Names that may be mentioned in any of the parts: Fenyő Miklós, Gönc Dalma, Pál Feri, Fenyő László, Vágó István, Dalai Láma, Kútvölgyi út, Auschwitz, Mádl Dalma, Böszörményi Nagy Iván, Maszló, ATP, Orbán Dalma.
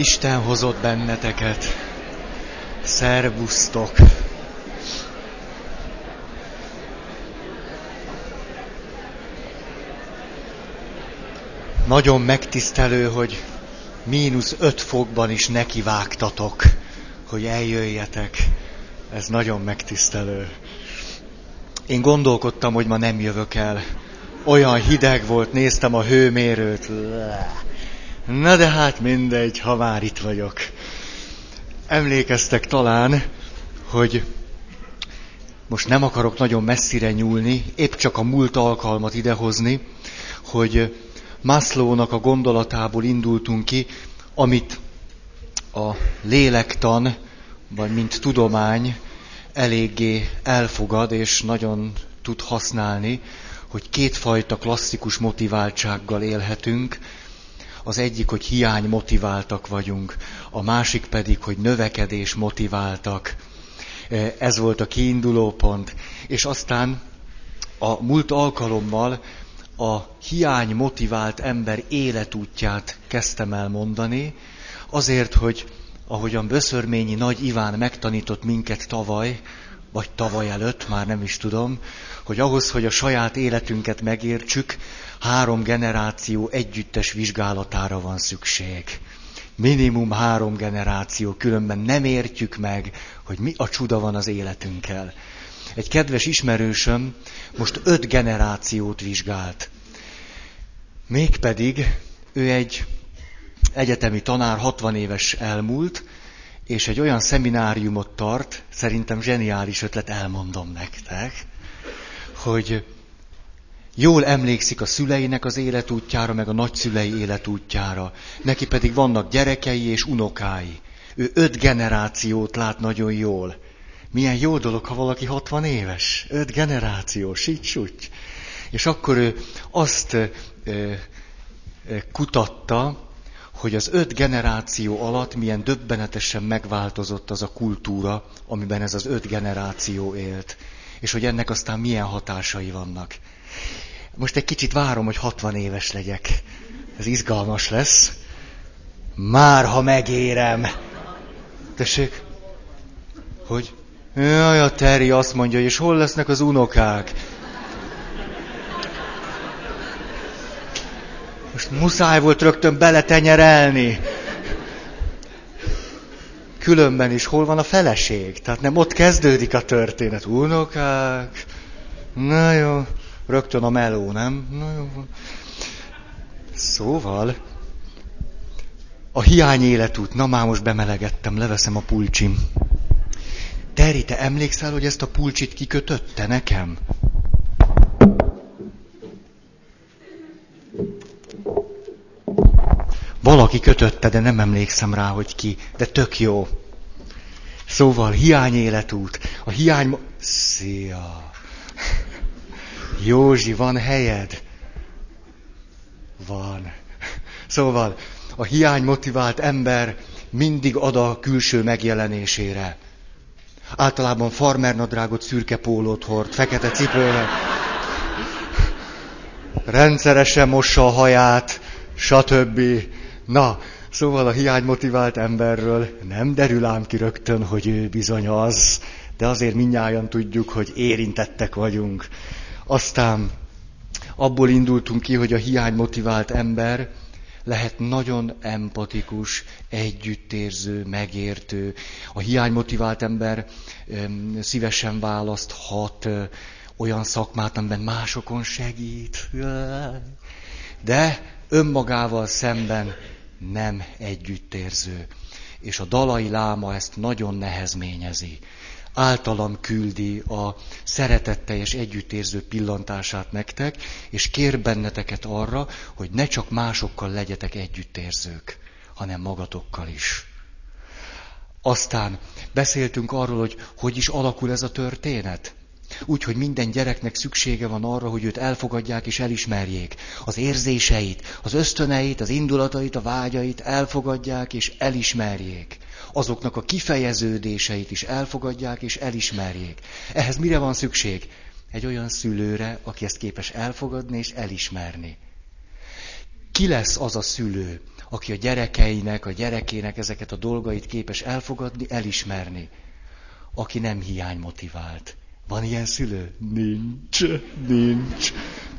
Isten hozott benneteket. Szervusztok! Nagyon megtisztelő, hogy -5 fokban is nekivágtatok, hogy eljöjjetek. Ez nagyon megtisztelő. Én gondolkodtam, hogy ma nem jövök el. Olyan hideg volt, néztem a hőmérőt. Na de hát mindegy, ha már itt vagyok. Emlékeztek talán, hogy most nem akarok nagyon messzire nyúlni, épp csak a múlt alkalmat idehozni, hogy Maszlónak a gondolatából indultunk ki, amit a lélektan, vagy mint tudomány eléggé elfogad, és nagyon tud használni, hogy kétfajta klasszikus motiváltsággal élhetünk. Az egyik, hogy hiány motiváltak vagyunk, a másik pedig, hogy növekedés motiváltak. Ez volt a kiinduló pont. És aztán a múlt alkalommal a hiány motivált ember életútját kezdtem el mondani, azért, hogy ahogyan Böszörményi Nagy Iván megtanított minket tavaly, vagy tavaly előtt, már nem is tudom, hogy ahhoz, hogy a saját életünket megértsük, 3 generáció együttes vizsgálatára van szükség. Minimum 3 generáció, különben nem értjük meg, hogy mi a csuda van az életünkkel. Egy kedves ismerősöm most 5 generációt vizsgált. Mégpedig ő egy egyetemi tanár, 60 éves elmúlt, és egy olyan szemináriumot tart, szerintem zseniális ötlet, elmondom nektek, hogy jól emlékszik a szüleinek az életútjára, meg a nagyszülei életútjára. Neki pedig vannak gyerekei és unokái. Ő 5 generációt lát nagyon jól. Milyen jó dolog, ha valaki 60 éves. 5 generáció, sítsúgy. És akkor ő azt kutatta, hogy az 5 generáció alatt milyen döbbenetesen megváltozott az a kultúra, amiben ez az 5 generáció élt. És hogy ennek aztán milyen hatásai vannak. Most egy kicsit várom, hogy 60 éves legyek. Ez izgalmas lesz. Már ha megérem. Tessék, hogy jaj, a Terry azt mondja, és hol lesznek az unokák? Most muszáj volt rögtön beletenyerelni. Különben is hol van a feleség? Tehát nem ott kezdődik a történet. Unokák. Na jó. Rögtön a meló, nem? Na jó. Szóval, a hiány életút. Na már most bemelegettem, leveszem a pulcsim. Terry, te emlékszel, hogy ezt a pulcsit kikötötte nekem? Valaki kötötte, de nem emlékszem rá, hogy ki. De tök jó. Szóval, hiány életút. A hiány... Szia! Józsi, van helyed? Van. Szóval, a hiány motivált ember mindig ad a külső megjelenésére. Általában farmernadrágot, szürke pólót hord, fekete cipőre. Rendszeresen mossa a haját, stb. Na, szóval a hiány motivált emberről nem derül ám ki rögtön, hogy ő bizony az, de azért mindnyájan tudjuk, hogy érintettek vagyunk. Aztán abból indultunk ki, hogy a hiánymotivált ember lehet nagyon empatikus, együttérző, megértő. A hiánymotivált ember szívesen választhat olyan szakmát, amiben másokon segít. De önmagával szemben nem együttérző. És a Dalai Láma ezt nagyon nehezményezi. Általam küldi a szeretetteljes együttérző pillantását nektek, és kér benneteket arra, hogy ne csak másokkal legyetek együttérzők, hanem magatokkal is. Aztán beszéltünk arról, hogy hogy is alakul ez a történet. Úgyhogy minden gyereknek szüksége van arra, hogy őt elfogadják és elismerjék. Az érzéseit, az ösztöneit, az indulatait, a vágyait elfogadják és elismerjék. Azoknak a kifejeződéseit is elfogadják és elismerjék. Ehhez mire van szükség? Egy olyan szülőre, aki ezt képes elfogadni és elismerni. ki lesz az a szülő, aki a gyerekének ezeket a dolgait képes elfogadni, elismerni, aki nem hiánymotivált. Van ilyen szülő? Nincs.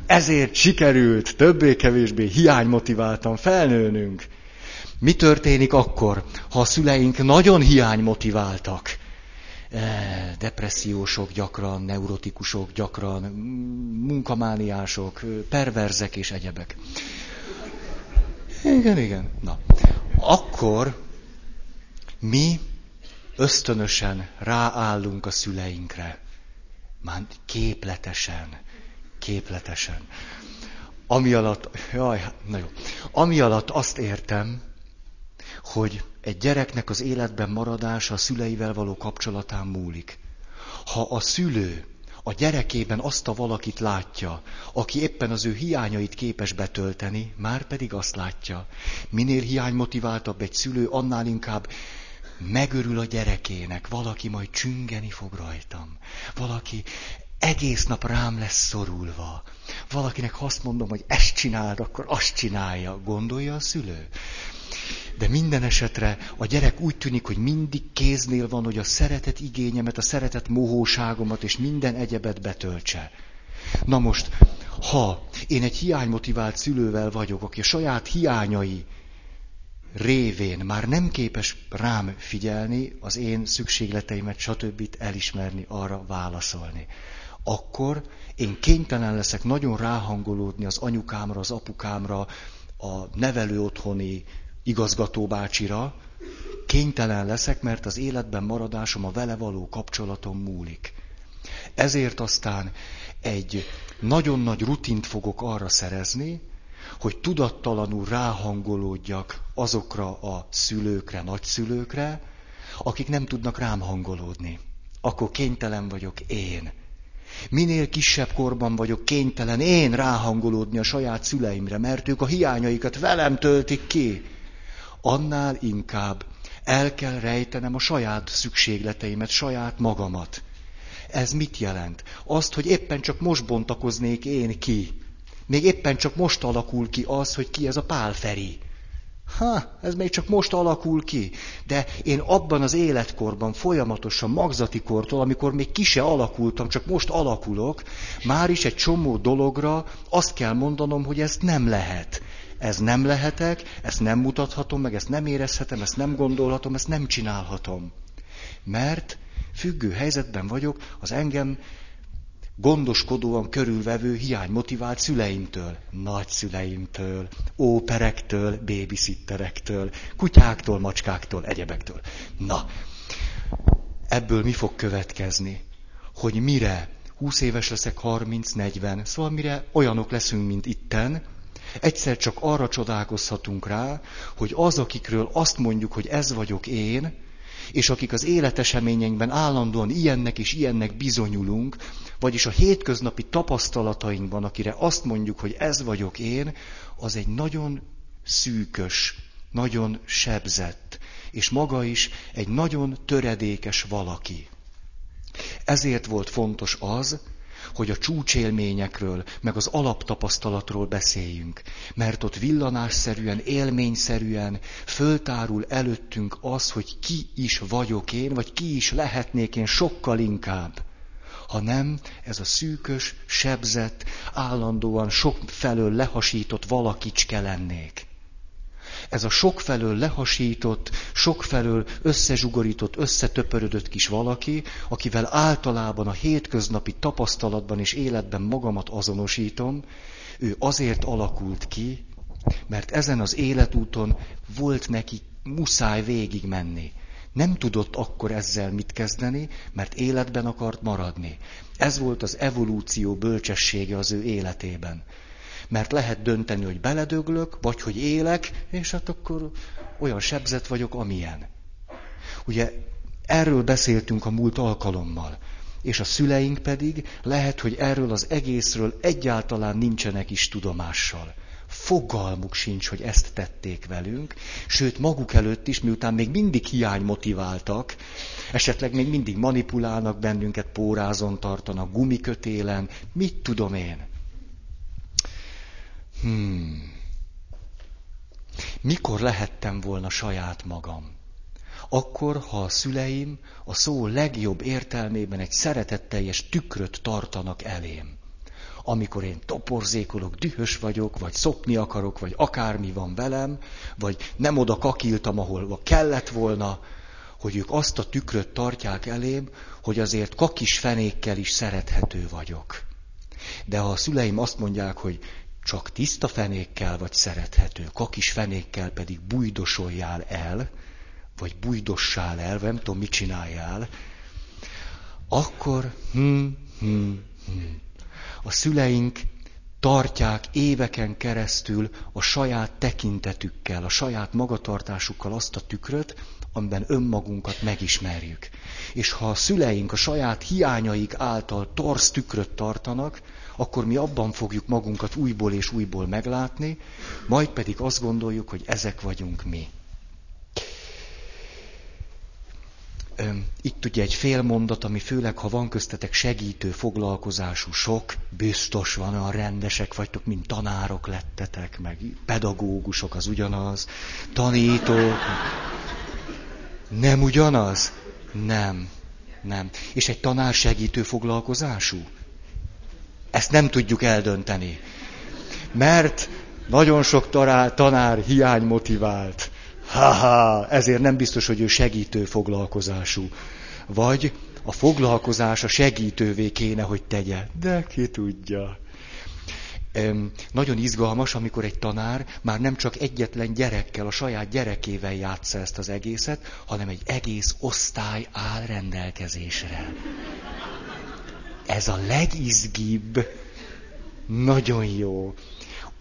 Ezért sikerült többé-kevésbé hiánymotiváltan felnőnünk. Mi történik akkor, ha a szüleink nagyon hiánymotiváltak? Depressziósok gyakran, neurotikusok gyakran, munkamániások, perverzek és egyebek. Igen. Na, akkor mi ösztönösen ráállunk a szüleinkre. Már képletesen. Ami alatt azt értem, hogy egy gyereknek az életben maradása a szüleivel való kapcsolatán múlik. Ha a szülő a gyerekében azt a valakit látja, aki éppen az ő hiányait képes betölteni, már pedig azt látja. Minél hiánymotiváltabb egy szülő, annál inkább megörül a gyerekének. Valaki majd csüngeni fog rajtam. Valaki egész nap rám lesz szorulva. Valakinek azt mondom, hogy ezt csináld, akkor azt csinálja, gondolja a szülő. De minden esetre a gyerek úgy tűnik, hogy mindig kéznél van, hogy a szeretet igényemet, a szeretet mohóságomat és minden egyebet betöltse. Na most, ha én egy hiánymotivált szülővel vagyok, aki a saját hiányai révén már nem képes rám figyelni, az én szükségleteimet, stb. Elismerni, arra válaszolni, akkor én kénytelen leszek nagyon ráhangolódni az anyukámra, az apukámra, a nevelő otthoni igazgatóbácsira, kénytelen leszek, mert az életben maradásom a vele való kapcsolatom múlik. Ezért aztán egy nagyon nagy rutint fogok arra szerezni, hogy tudattalanul ráhangolódjak azokra a szülőkre, nagyszülőkre, akik nem tudnak rám hangolódni. Akkor kénytelen vagyok én. Minél kisebb korban vagyok kénytelen én ráhangolódni a saját szüleimre, mert ők a hiányaikat velem töltik ki. Annál inkább el kell rejtenem a saját szükségleteimet, saját magamat. Ez mit jelent? Azt, hogy éppen csak most bontakoznék én ki. Még éppen csak most alakul ki az, hogy ki ez a Pál Feri. Ez még csak most alakul ki. De én abban az életkorban folyamatosan, magzati kortól, amikor még ki se alakultam, csak most alakulok, már is egy csomó dologra azt kell mondanom, hogy ezt nem lehet. Ez nem lehetek, ezt nem mutathatom meg, ezt nem érezhetem, ezt nem gondolhatom, ezt nem csinálhatom. Mert függő helyzetben vagyok az engem gondoskodóan körülvevő hiánymotivált szüleimtől, nagyszüleimtől, óperektől, babysitterektől, kutyáktól, macskáktól, egyebektől. Na, ebből mi fog következni? Hogy mire 20 éves leszek, 30-40, szóval mire olyanok leszünk, mint itten, egyszer csak arra csodálkozhatunk rá, hogy az, akikről azt mondjuk, hogy ez vagyok én, és akik az életeseményeinkben állandóan ilyennek és ilyennek bizonyulunk, vagyis a hétköznapi tapasztalatainkban, akire azt mondjuk, hogy ez vagyok én, az egy nagyon szűkös, nagyon sebzett, és maga is egy nagyon töredékes valaki. Ezért volt fontos az, hogy a csúcsélményekről, meg az alaptapasztalatról beszéljünk. Mert ott villanásszerűen, élményszerűen föltárul előttünk az, hogy ki is vagyok én, vagy ki is lehetnék én sokkal inkább. Ha nem, ez a szűkös, sebzett, állandóan sokfelől lehasított valakicske lennék. Ez a sokfelől lehasított, sokfelől összezsugorított, összetöpörödött kis valaki, akivel általában a hétköznapi tapasztalatban és életben magamat azonosítom, ő azért alakult ki, mert ezen az életúton volt neki muszáj végigmenni. Nem tudott akkor ezzel mit kezdeni, mert életben akart maradni. Ez volt az evolúció bölcsessége az ő életében. Mert lehet dönteni, hogy beledöglök, vagy hogy élek, és hát akkor olyan sebzett vagyok, amilyen. Ugye erről beszéltünk a múlt alkalommal, és a szüleink pedig lehet, hogy erről az egészről egyáltalán nincsenek is tudomással. Fogalmuk sincs, hogy ezt tették velünk, sőt maguk előtt is, miután még mindig hiánymotiváltak, esetleg még mindig manipulálnak bennünket, pórázon tartanak, gumikötélen, mit tudom én. Mikor lehettem volna saját magam? Akkor, ha a szüleim a szó legjobb értelmében egy szeretetteljes tükröt tartanak elém. Amikor én toporzékolok, dühös vagyok, vagy szopni akarok, vagy akármi van velem, vagy nem oda kakiltam, ahol kellett volna, hogy ők azt a tükröt tartják elém, hogy azért kakis fenékkel is szerethető vagyok. De ha a szüleim azt mondják, hogy csak tiszta fenékkel vagy szerethető, kakis fenékkel pedig bujdosoljál el, vagy bujdossál el, nem tudom, mit csináljál, akkor a szüleink tartják éveken keresztül a saját tekintetükkel, a saját magatartásukkal azt a tükröt, amiben önmagunkat megismerjük. És ha a szüleink a saját hiányaik által torz tükröt tartanak, akkor mi abban fogjuk magunkat újból és újból meglátni, majd pedig azt gondoljuk, hogy ezek vagyunk mi. Itt ugye egy félmondat, ami főleg, ha van köztetek segítő foglalkozású sok, biztos van, olyan rendesek vagytok, mint tanárok lettetek, meg pedagógusok, az ugyanaz, tanítók, nem ugyanaz? Nem. És egy tanár segítő foglalkozású? Ezt nem tudjuk eldönteni. Mert nagyon sok tanár hiány motivált. Ezért nem biztos, hogy ő segítő foglalkozású. Vagy a foglalkozása segítővé kéne, hogy tegye. De ki tudja. Nagyon izgalmas, amikor egy tanár már nem csak egyetlen gyerekkel, a saját gyerekével játsza ezt az egészet, hanem egy egész osztály áll rendelkezésre. Ez a legizgibb. Nagyon jó.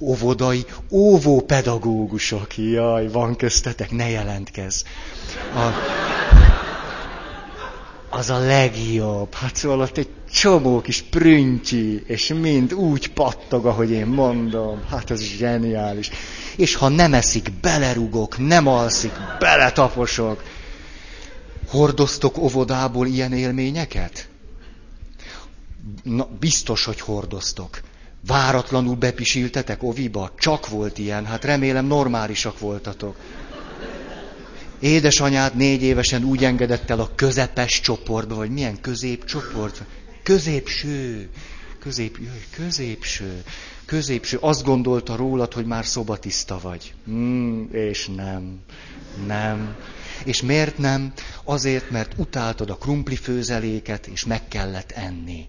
Óvodai, óvópedagógusok. Jaj, van köztetek, ne jelentkezz. Az a legjobb. Hát szóval ott egy csomó kis prüntyi, és mind úgy pattog, ahogy én mondom. Hát ez zseniális. És ha nem eszik, belerugok, nem alszik, beletaposok. Hordoztok óvodából ilyen élményeket? Na, biztos, hogy hordoztok. Váratlanul bepisiltetek oviba? Csak volt ilyen, hát remélem normálisak voltatok. Édesanyád 4 évesen úgy engedett el a közepes csoportba, vagy milyen középcsoport? Középső. Azt gondolta rólad, hogy már szobatiszta vagy. És nem. És miért nem? Azért, mert utáltad a krumplifőzeléket, és meg kellett enni.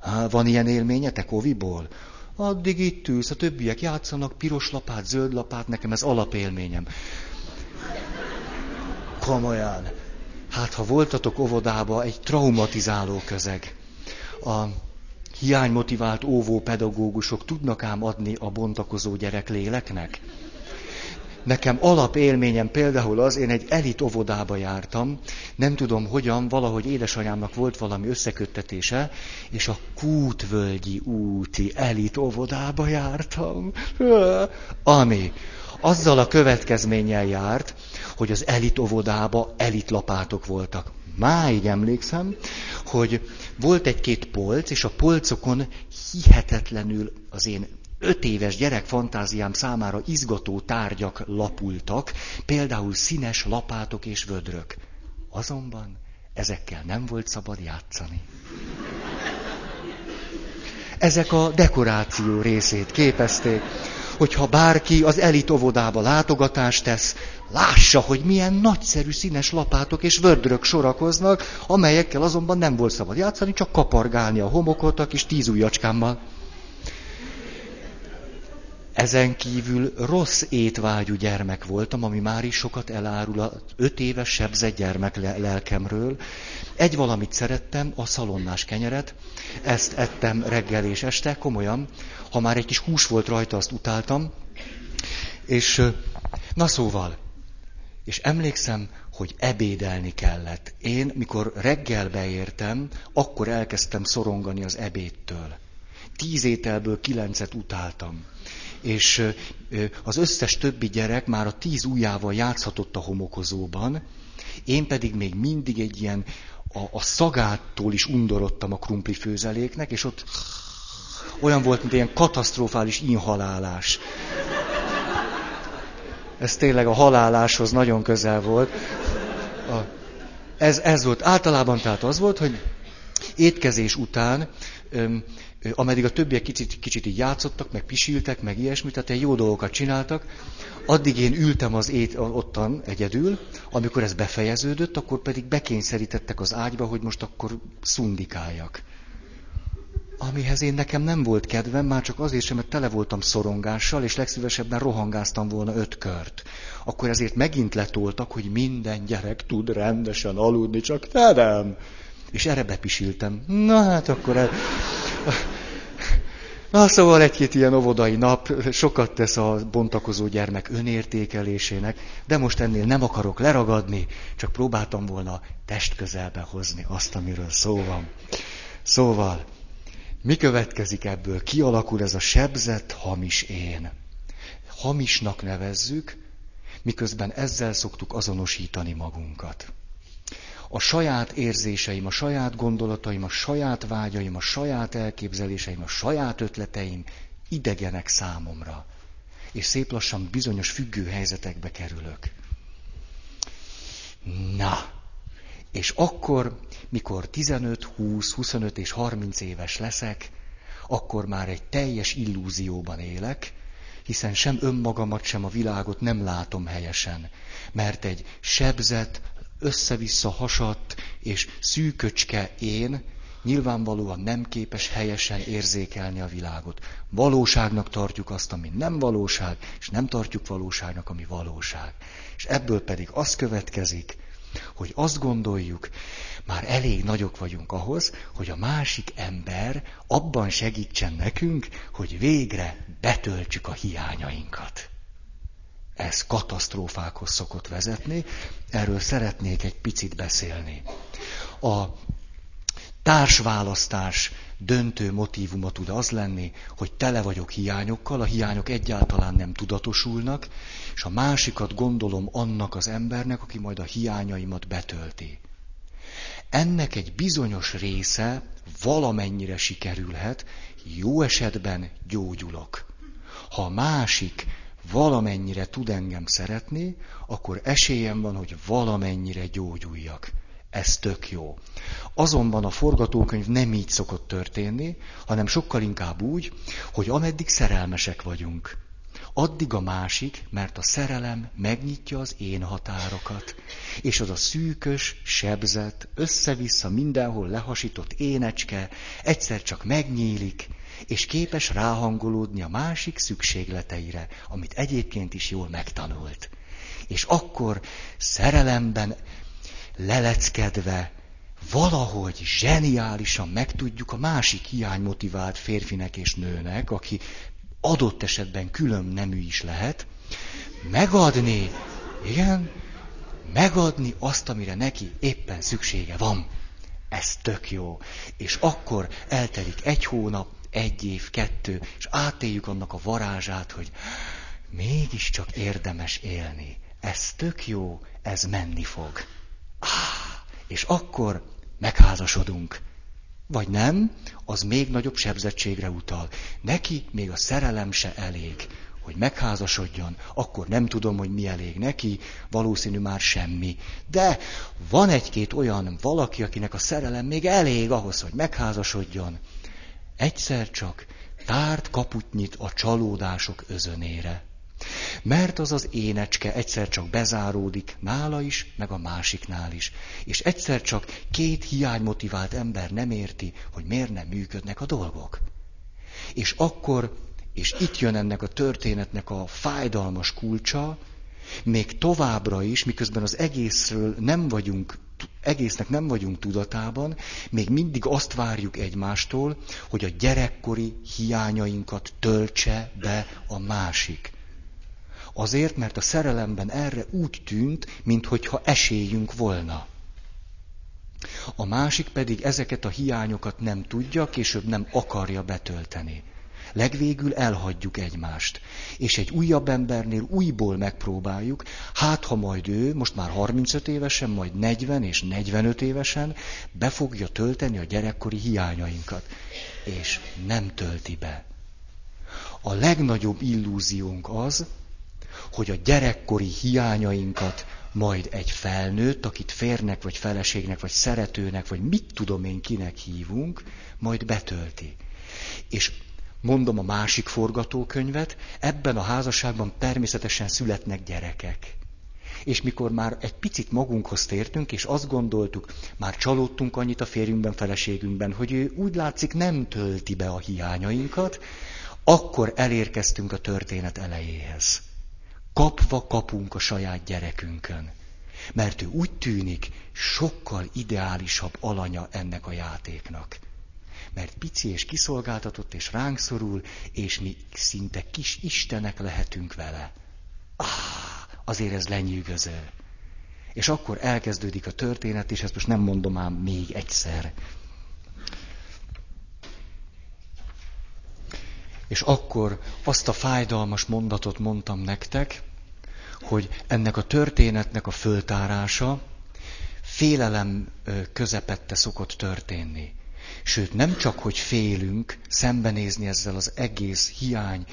Há, van ilyen élményetek oviból? Addig itt ülsz, a többiek játszanak, piros lapát, zöld lapát, nekem ez alapélményem. Komolyan. Hát, ha voltatok óvodába, egy traumatizáló közeg. A hiánymotivált óvópedagógusok tudnak ám adni a bontakozó gyerek léleknek? Nekem alapélményem például az, én egy elit óvodába jártam, nem tudom hogyan, valahogy édesanyámnak volt valami összeköttetése, és a Kútvölgyi úti elit óvodába jártam, ami azzal a következménnyel járt, hogy az elit óvodába elit lapátok voltak. Máig emlékszem, hogy volt egy-két polc, és a polcokon hihetetlenül az én 5 éves gyerek fantáziám számára izgató tárgyak lapultak, például színes lapátok és vödrök. Azonban ezekkel nem volt szabad játszani. Ezek a dekoráció részét képezték, hogyha bárki az elit óvodába látogatást tesz, lássa, hogy milyen nagyszerű színes lapátok és vödrök sorakoznak, amelyekkel azonban nem volt szabad játszani, csak kapargálni a homokot a kis 10 ujjacskámmal. Ezen kívül rossz étvágyú gyermek voltam, ami már is sokat elárul az 5 éves sebzett gyermek lelkemről. Egy valamit szerettem, a szalonnás kenyeret, ezt ettem reggel és este, komolyan, ha már egy kis hús volt rajta, azt utáltam. És na szóval, és emlékszem, hogy ebédelni kellett. Én, mikor reggel beértem, akkor elkezdtem szorongani az ebédtől. 10 ételből 9-et utáltam. És az összes többi gyerek már a 10 ujjával játszhatott a homokozóban, én pedig még mindig egy ilyen, a szagától is undorodtam a krumplifőzeléknek, és ott olyan volt, mint ilyen katasztrofális inhalálás. ez tényleg a haláláshoz nagyon közel volt. Ez volt. Általában tehát az volt, hogy étkezés után, ameddig a többiek kicsit így játszottak, meg pisiltek, meg ilyesmit, tehát ilyen jó dolgokat csináltak, addig én ültem ottan egyedül, amikor ez befejeződött, akkor pedig bekényszerítettek az ágyba, hogy most akkor szundikáljak. Amihez nekem nem volt kedvem, már csak azért sem, mert tele voltam szorongással, és legszívesebben rohangáztam volna 5 kört. Akkor ezért megint letoltak, hogy minden gyerek tud rendesen aludni, csak te nem. És erre bepisiltem. Na hát akkor... Na szóval egy-két ilyen óvodai nap sokat tesz a bontakozó gyermek önértékelésének, de most ennél nem akarok leragadni, csak próbáltam volna testközelbe hozni azt, amiről szó van. Szóval... mi következik ebből? Kialakul ez a sebzett hamis én. Hamisnak nevezzük, miközben ezzel szoktuk azonosítani magunkat. A saját érzéseim, a saját gondolataim, a saját vágyaim, a saját elképzeléseim, a saját ötleteim idegenek számomra. És szép lassan bizonyos függő helyzetekbe kerülök. Na! És akkor, mikor 15, 20, 25 és 30 éves leszek, akkor már egy teljes illúzióban élek, hiszen sem önmagamat, sem a világot nem látom helyesen, mert egy sebzett, össze-vissza hasadt és szűköcske én nyilvánvalóan nem képes helyesen érzékelni a világot. Valóságnak tartjuk azt, ami nem valóság, és nem tartjuk valóságnak, ami valóság. És ebből pedig az következik, hogy azt gondoljuk, már elég nagyok vagyunk ahhoz, hogy a másik ember abban segítsen nekünk, hogy végre betöltsük a hiányainkat. Ez katasztrófákhoz szokott vezetni, erről szeretnék egy picit beszélni. A társválasztás döntő motívuma tud az lenni, hogy tele vagyok hiányokkal, a hiányok egyáltalán nem tudatosulnak, és a másikat gondolom annak az embernek, aki majd a hiányaimat betölti. Ennek egy bizonyos része valamennyire sikerülhet, jó esetben gyógyulok. Ha a másik valamennyire tud engem szeretni, akkor esélyem van, hogy valamennyire gyógyuljak. Ez tök jó. Azonban a forgatókönyv nem így szokott történni, hanem sokkal inkább úgy, hogy ameddig szerelmesek vagyunk, addig a másik, mert a szerelem megnyitja az én határokat, és az a szűkös, sebzett, össze-vissza mindenhol lehasított énecske egyszer csak megnyílik, és képes ráhangolódni a másik szükségleteire, amit egyébként is jól megtanult. És akkor szerelemben leleckedve, valahogy zseniálisan megtudjuk a másik hiánymotivált férfinek és nőnek, aki adott esetben külön nemű is lehet, megadni azt, amire neki éppen szüksége van. Ez tök jó. És akkor eltelik 1 hónap, 1 év, 2, és átéljük annak a varázsát, hogy mégiscsak érdemes élni. Ez tök jó, ez menni fog. És akkor megházasodunk. Vagy nem, az még nagyobb sebzettségre utal. Neki még a szerelem se elég, hogy megházasodjon, akkor nem tudom, hogy mi elég neki, valószínű már semmi. De van 1-2 olyan valaki, akinek a szerelem még elég ahhoz, hogy megházasodjon. Egyszer csak tárt kaput nyit a csalódások özönére. Mert az az énecske egyszer csak bezáródik nála is, meg a másiknál is. És egyszer csak 2 hiánymotivált ember nem érti, hogy miért nem működnek a dolgok. És akkor, és itt jön ennek a történetnek a fájdalmas kulcsa, még továbbra is, miközben az egésznek nem vagyunk tudatában, még mindig azt várjuk egymástól, hogy a gyerekkori hiányainkat töltse be a másik. Azért, mert a szerelemben erre úgy tűnt, minthogyha esélyünk volna. A másik pedig ezeket a hiányokat nem tudja, később nem akarja betölteni. Legvégül elhagyjuk egymást. És egy újabb embernél újból megpróbáljuk, hát ha majd ő, most már 35 évesen, majd 40 és 45 évesen be fogja tölteni a gyerekkori hiányainkat. És nem tölti be. A legnagyobb illúziónk az, hogy a gyerekkori hiányainkat majd egy felnőtt, akit férnek, vagy feleségnek, vagy szeretőnek, vagy mit tudom én kinek hívunk, majd betölti. És mondom a másik forgatókönyvet, ebben a házasságban természetesen születnek gyerekek. És mikor már egy picit magunkhoz tértünk, és azt gondoltuk, már csalódtunk annyit a férjünkben, feleségünkben, hogy ő úgy látszik nem tölti be a hiányainkat, akkor elérkeztünk a történet elejéhez. Kapva kapunk a saját gyerekünkön. Mert ő úgy tűnik, sokkal ideálisabb alanya ennek a játéknak. Mert pici és kiszolgáltatott, és ránk szorul, és mi szinte kis istenek lehetünk vele. Azért ez lenyűgöző. És akkor elkezdődik a történet, és ezt most nem mondom ám még egyszer. És akkor azt a fájdalmas mondatot mondtam nektek, hogy ennek a történetnek a föltárása félelem közepette szokott történni. Sőt, nem csak, hogy félünk szembenézni ezzel az egész hiány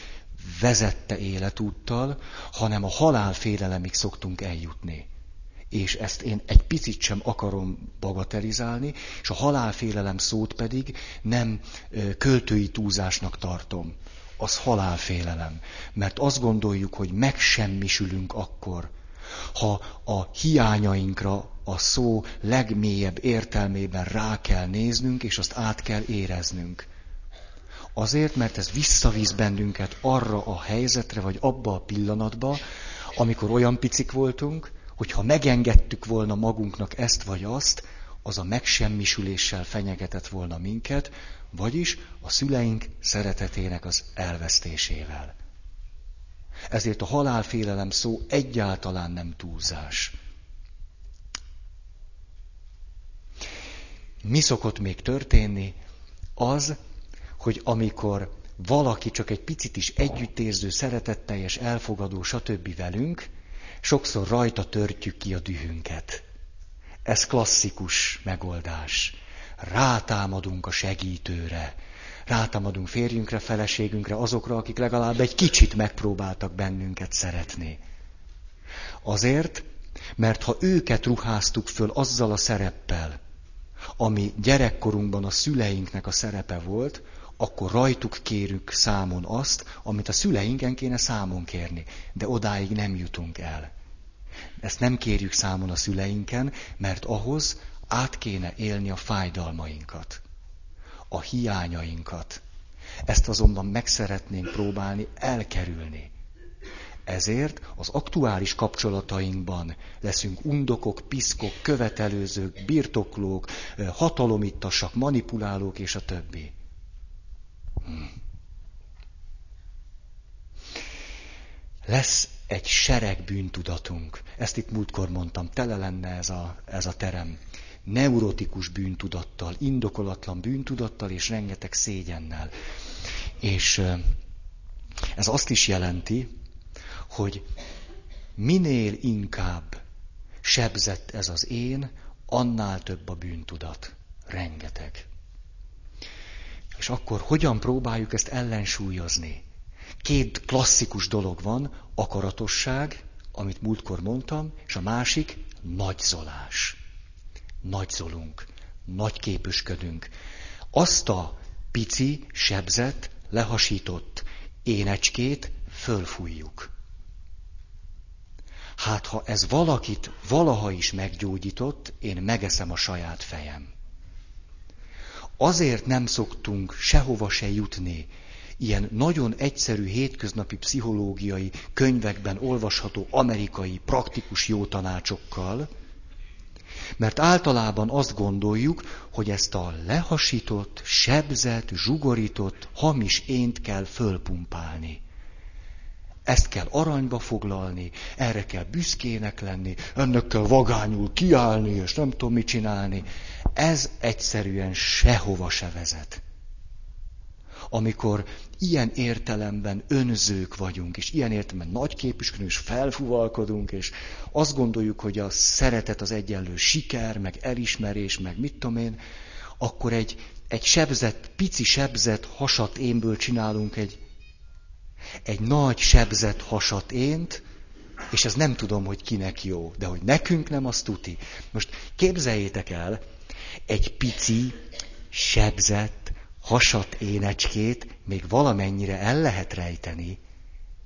vezette életúttal, hanem a halálfélelemig szoktunk eljutni. És ezt én egy picit sem akarom bagatelizálni, és a halálfélelem szót pedig nem költői túlzásnak tartom. Az halálfélelem. Mert azt gondoljuk, hogy megsemmisülünk akkor, ha a hiányainkra a szó legmélyebb értelmében rá kell néznünk, és azt át kell éreznünk. Azért, mert ez visszavisz bennünket arra a helyzetre, vagy abba a pillanatba, amikor olyan picik voltunk, hogy ha megengedtük volna magunknak ezt vagy azt, az a megsemmisüléssel fenyegetett volna minket, vagyis a szüleink szeretetének az elvesztésével. Ezért a halálfélelem szó egyáltalán nem túlzás. Mi szokott még történni? Az, hogy amikor valaki csak egy picit is együttérző, szeretetteljes, elfogadó, stb. Velünk, sokszor rajta törtjük ki a dühünket. Ez klasszikus megoldás. Rátámadunk a segítőre. Rátámadunk férjünkre, feleségünkre, azokra, akik legalább egy kicsit megpróbáltak bennünket szeretni. Azért, mert ha őket ruháztuk föl azzal a szereppel, ami gyerekkorunkban a szüleinknek a szerepe volt, akkor rajtuk kérjük számon azt, amit a szüleinken kéne számon kérni, de odáig nem jutunk el. Ezt nem kérjük számon a szüleinken, mert ahhoz át kéne élni a fájdalmainkat, a hiányainkat. Ezt azonban meg szeretnénk próbálni elkerülni. Ezért az aktuális kapcsolatainkban leszünk undokok, piszkok, követelőzők, birtoklók, hatalomittasak, manipulálók és a többi. Lesz egy sereg bűntudatunk. Ezt itt múltkor mondtam, tele lenne ez a terem. Neurotikus bűntudattal, indokolatlan bűntudattal és rengeteg szégyennel. És ez azt is jelenti, hogy minél inkább sebzett ez az én, annál több a bűntudat. Rengeteg. És akkor hogyan próbáljuk ezt ellensúlyozni? Két klasszikus dolog van, akaratosság, amit múltkor mondtam, és a másik nagyzolás. Nagyzolunk, nagyképüsködünk. Azt a pici, sebzett, lehasított énecskét fölfújjuk. Hát ha ez valakit valaha is meggyógyított, én megeszem a saját fejem. Azért nem szoktunk sehova se jutni ilyen nagyon egyszerű hétköznapi pszichológiai könyvekben olvasható amerikai praktikus jó tanácsokkal, mert általában azt gondoljuk, hogy ezt a lehasított, sebzett, zsugorított, hamis ént kell fölpumpálni. Ezt kell aranyba foglalni, erre kell büszkének lenni, ennek kell vagányul kiállni, és nem tudom mit csinálni. Ez egyszerűen sehova se vezet. Amikor ilyen értelemben önzők vagyunk, és ilyen értelemben nagyképűsködünk, és felfúvalkodunk, és azt gondoljuk, hogy a szeretet az egyenlő siker, meg elismerés, meg mit tudom én, akkor egy sebzett, pici sebzett hasadt énből csinálunk egy nagy sebzett hasadt ént, És ez nem tudom, hogy kinek jó, de hogy nekünk nem, az tuti. Most képzeljétek el egy pici, sebzett, hasadt énecskét még valamennyire el lehet rejteni,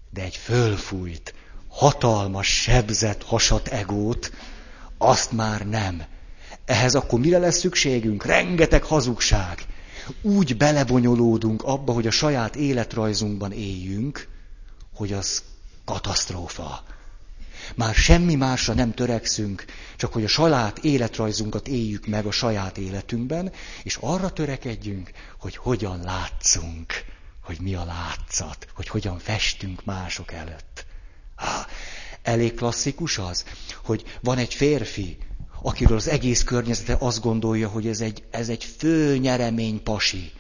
de egy fölfújt, hatalmas, sebzett, hasadt egót, azt már nem. Ehhez akkor mire lesz szükségünk? Rengeteg hazugság. Úgy belebonyolódunk abba, hogy a saját életrajzunkban éljünk, hogy az katasztrófa. Már semmi másra nem törekszünk, csak hogy a saját életrajzunkat éljük meg a saját életünkben, és arra törekedjünk, hogy hogyan látszunk, hogy mi a látszat, hogy hogyan festünk mások előtt. Elég klasszikus az, hogy van egy férfi, akiről az egész környezete azt gondolja, hogy ez egy főnyeremény pasi,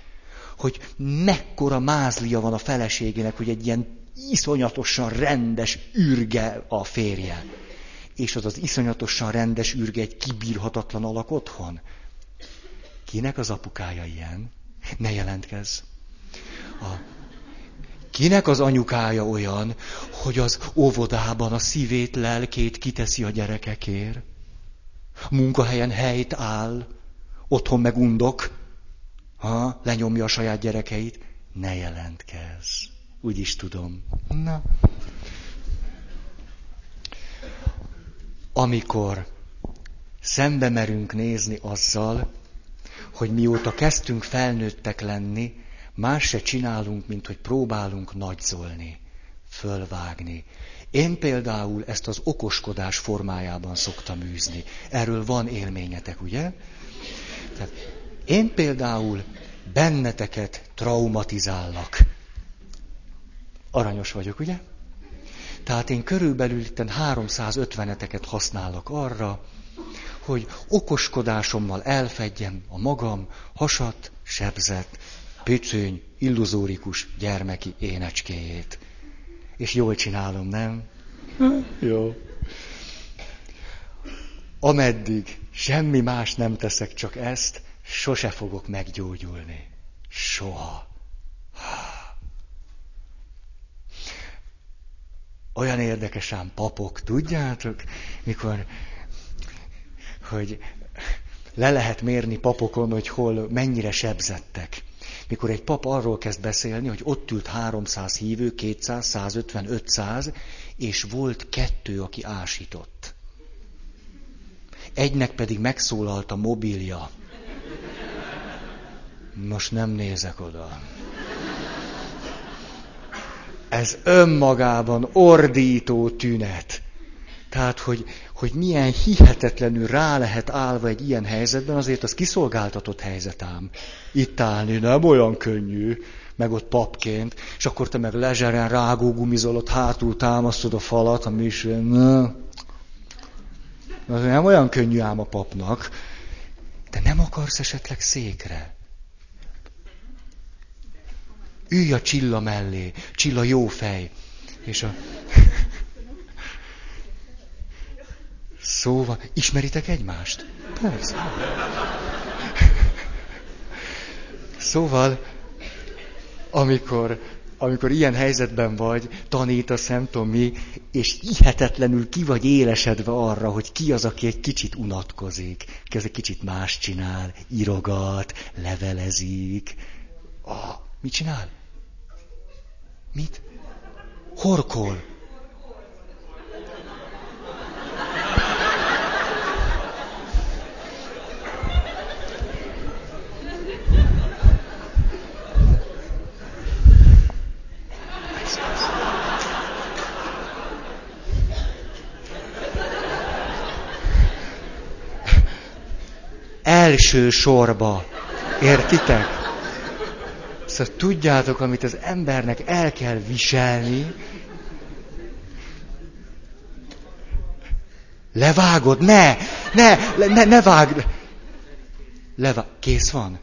hogy mekkora mázlia van a feleségének, hogy egy ilyen iszonyatosan rendes ürge a férje. És az az iszonyatosan rendes ürge egy kibírhatatlan alak otthon. Kinek az apukája ilyen? Ne jelentkezz. Kinek az anyukája olyan, hogy az óvodában a szívét, lelkét kiteszi a gyerekekért? Munkahelyen helyt áll, otthon meg undok, lenyomja a saját gyerekeit. Ne jelentkezz. Úgy is tudom. Na. Amikor szembe merünk nézni azzal, hogy mióta kezdtünk felnőttek lenni, más se csinálunk, mint hogy próbálunk nagyzolni, fölvágni. Én például ezt az okoskodás formájában szoktam űzni. Erről van élményetek, ugye? Tehát én például benneteket traumatizállak. Aranyos vagyok, ugye? Tehát én körülbelül itten 350-eteket használok arra, hogy okoskodásommal elfedjem a magam hasadt, sebzett, picény, illuzórikus gyermeki énecskéjét. És jól csinálom, nem? Jó. Ameddig semmi más nem teszek, csak ezt, sose fogok meggyógyulni. Soha. Olyan érdekes ám papok, tudjátok, mikor, hogy le lehet mérni papokon, hogy hol mennyire sebzettek. Mikor egy pap arról kezd beszélni, hogy ott ült 300 hívő, 200, 150, 500, és volt 2, aki ásított. Egynek pedig megszólalt a mobilja. Most nem nézek oda. Ez önmagában ordító tünet. Tehát, hogy milyen hihetetlenül rá lehet állva egy ilyen helyzetben, azért az kiszolgáltatott helyzet ám. Itt állni nem olyan könnyű, meg ott papként, és akkor te meg lezseren rágógumizol, ott hátul támasztod a falat, ami is nem olyan könnyű ám a papnak. De nem akarsz esetleg székre? Ülj a Csilla mellé, Csilla jó fej. És a... Szóval, ismeritek egymást? Persze. Szóval, amikor ilyen helyzetben vagy, tanítasz, nem tudom mi, és hihetetlenül ki vagy élesedve arra, hogy ki az, aki egy kicsit unatkozik, ki az, egy kicsit más csinál, írogat, levelezik. Mit csinál? Mit? Horkol. Első sorba. Értitek? Szóval tudjátok, amit az embernek el kell viselni. Levágod? Ne vágd! Kész van?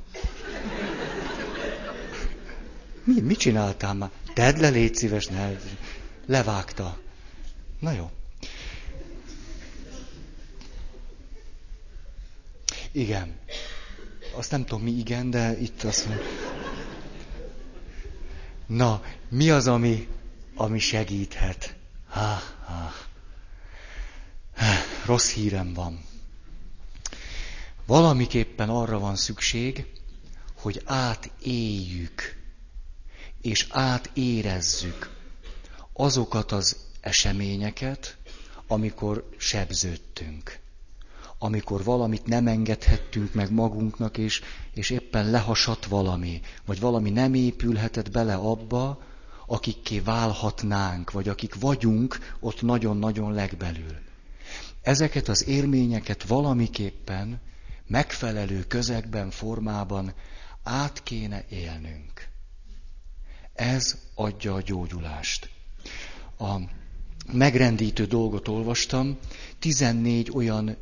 Mit csináltál már? Tedd le, légy szíves, ne. Levágta. Na jó. Igen. Azt nem tudom, mi igen, de itt azt mondom. Na, mi az, ami segíthet? rossz hírem van. Valamiképpen arra van szükség, hogy átéljük és átérezzük azokat az eseményeket, amikor sebződtünk, amikor valamit nem engedhettünk meg magunknak, és éppen lehasadt valami, vagy valami nem épülhetett bele abba, akikké válhatnánk, vagy akik vagyunk ott nagyon-nagyon legbelül. Ezeket az élményeket valamiképpen megfelelő közegben, formában át kéne élnünk. Ez adja a gyógyulást. A megrendítő dolgot olvastam, 14 olyan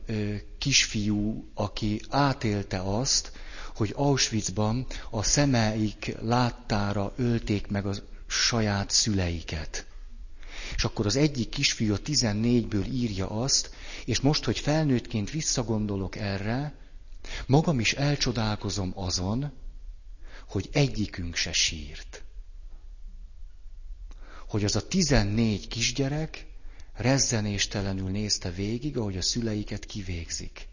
kisfiú, aki átélte azt, hogy Auschwitzban a szemeik láttára ölték meg a saját szüleiket. És akkor az egyik kisfiú a 14-ből írja azt, és most, hogy felnőttként visszagondolok erre, magam is elcsodálkozom azon, hogy egyikünk se sírt. Hogy az a 14 kisgyerek rezzenéstelenül nézte végig, ahogy a szüleiket kivégzik.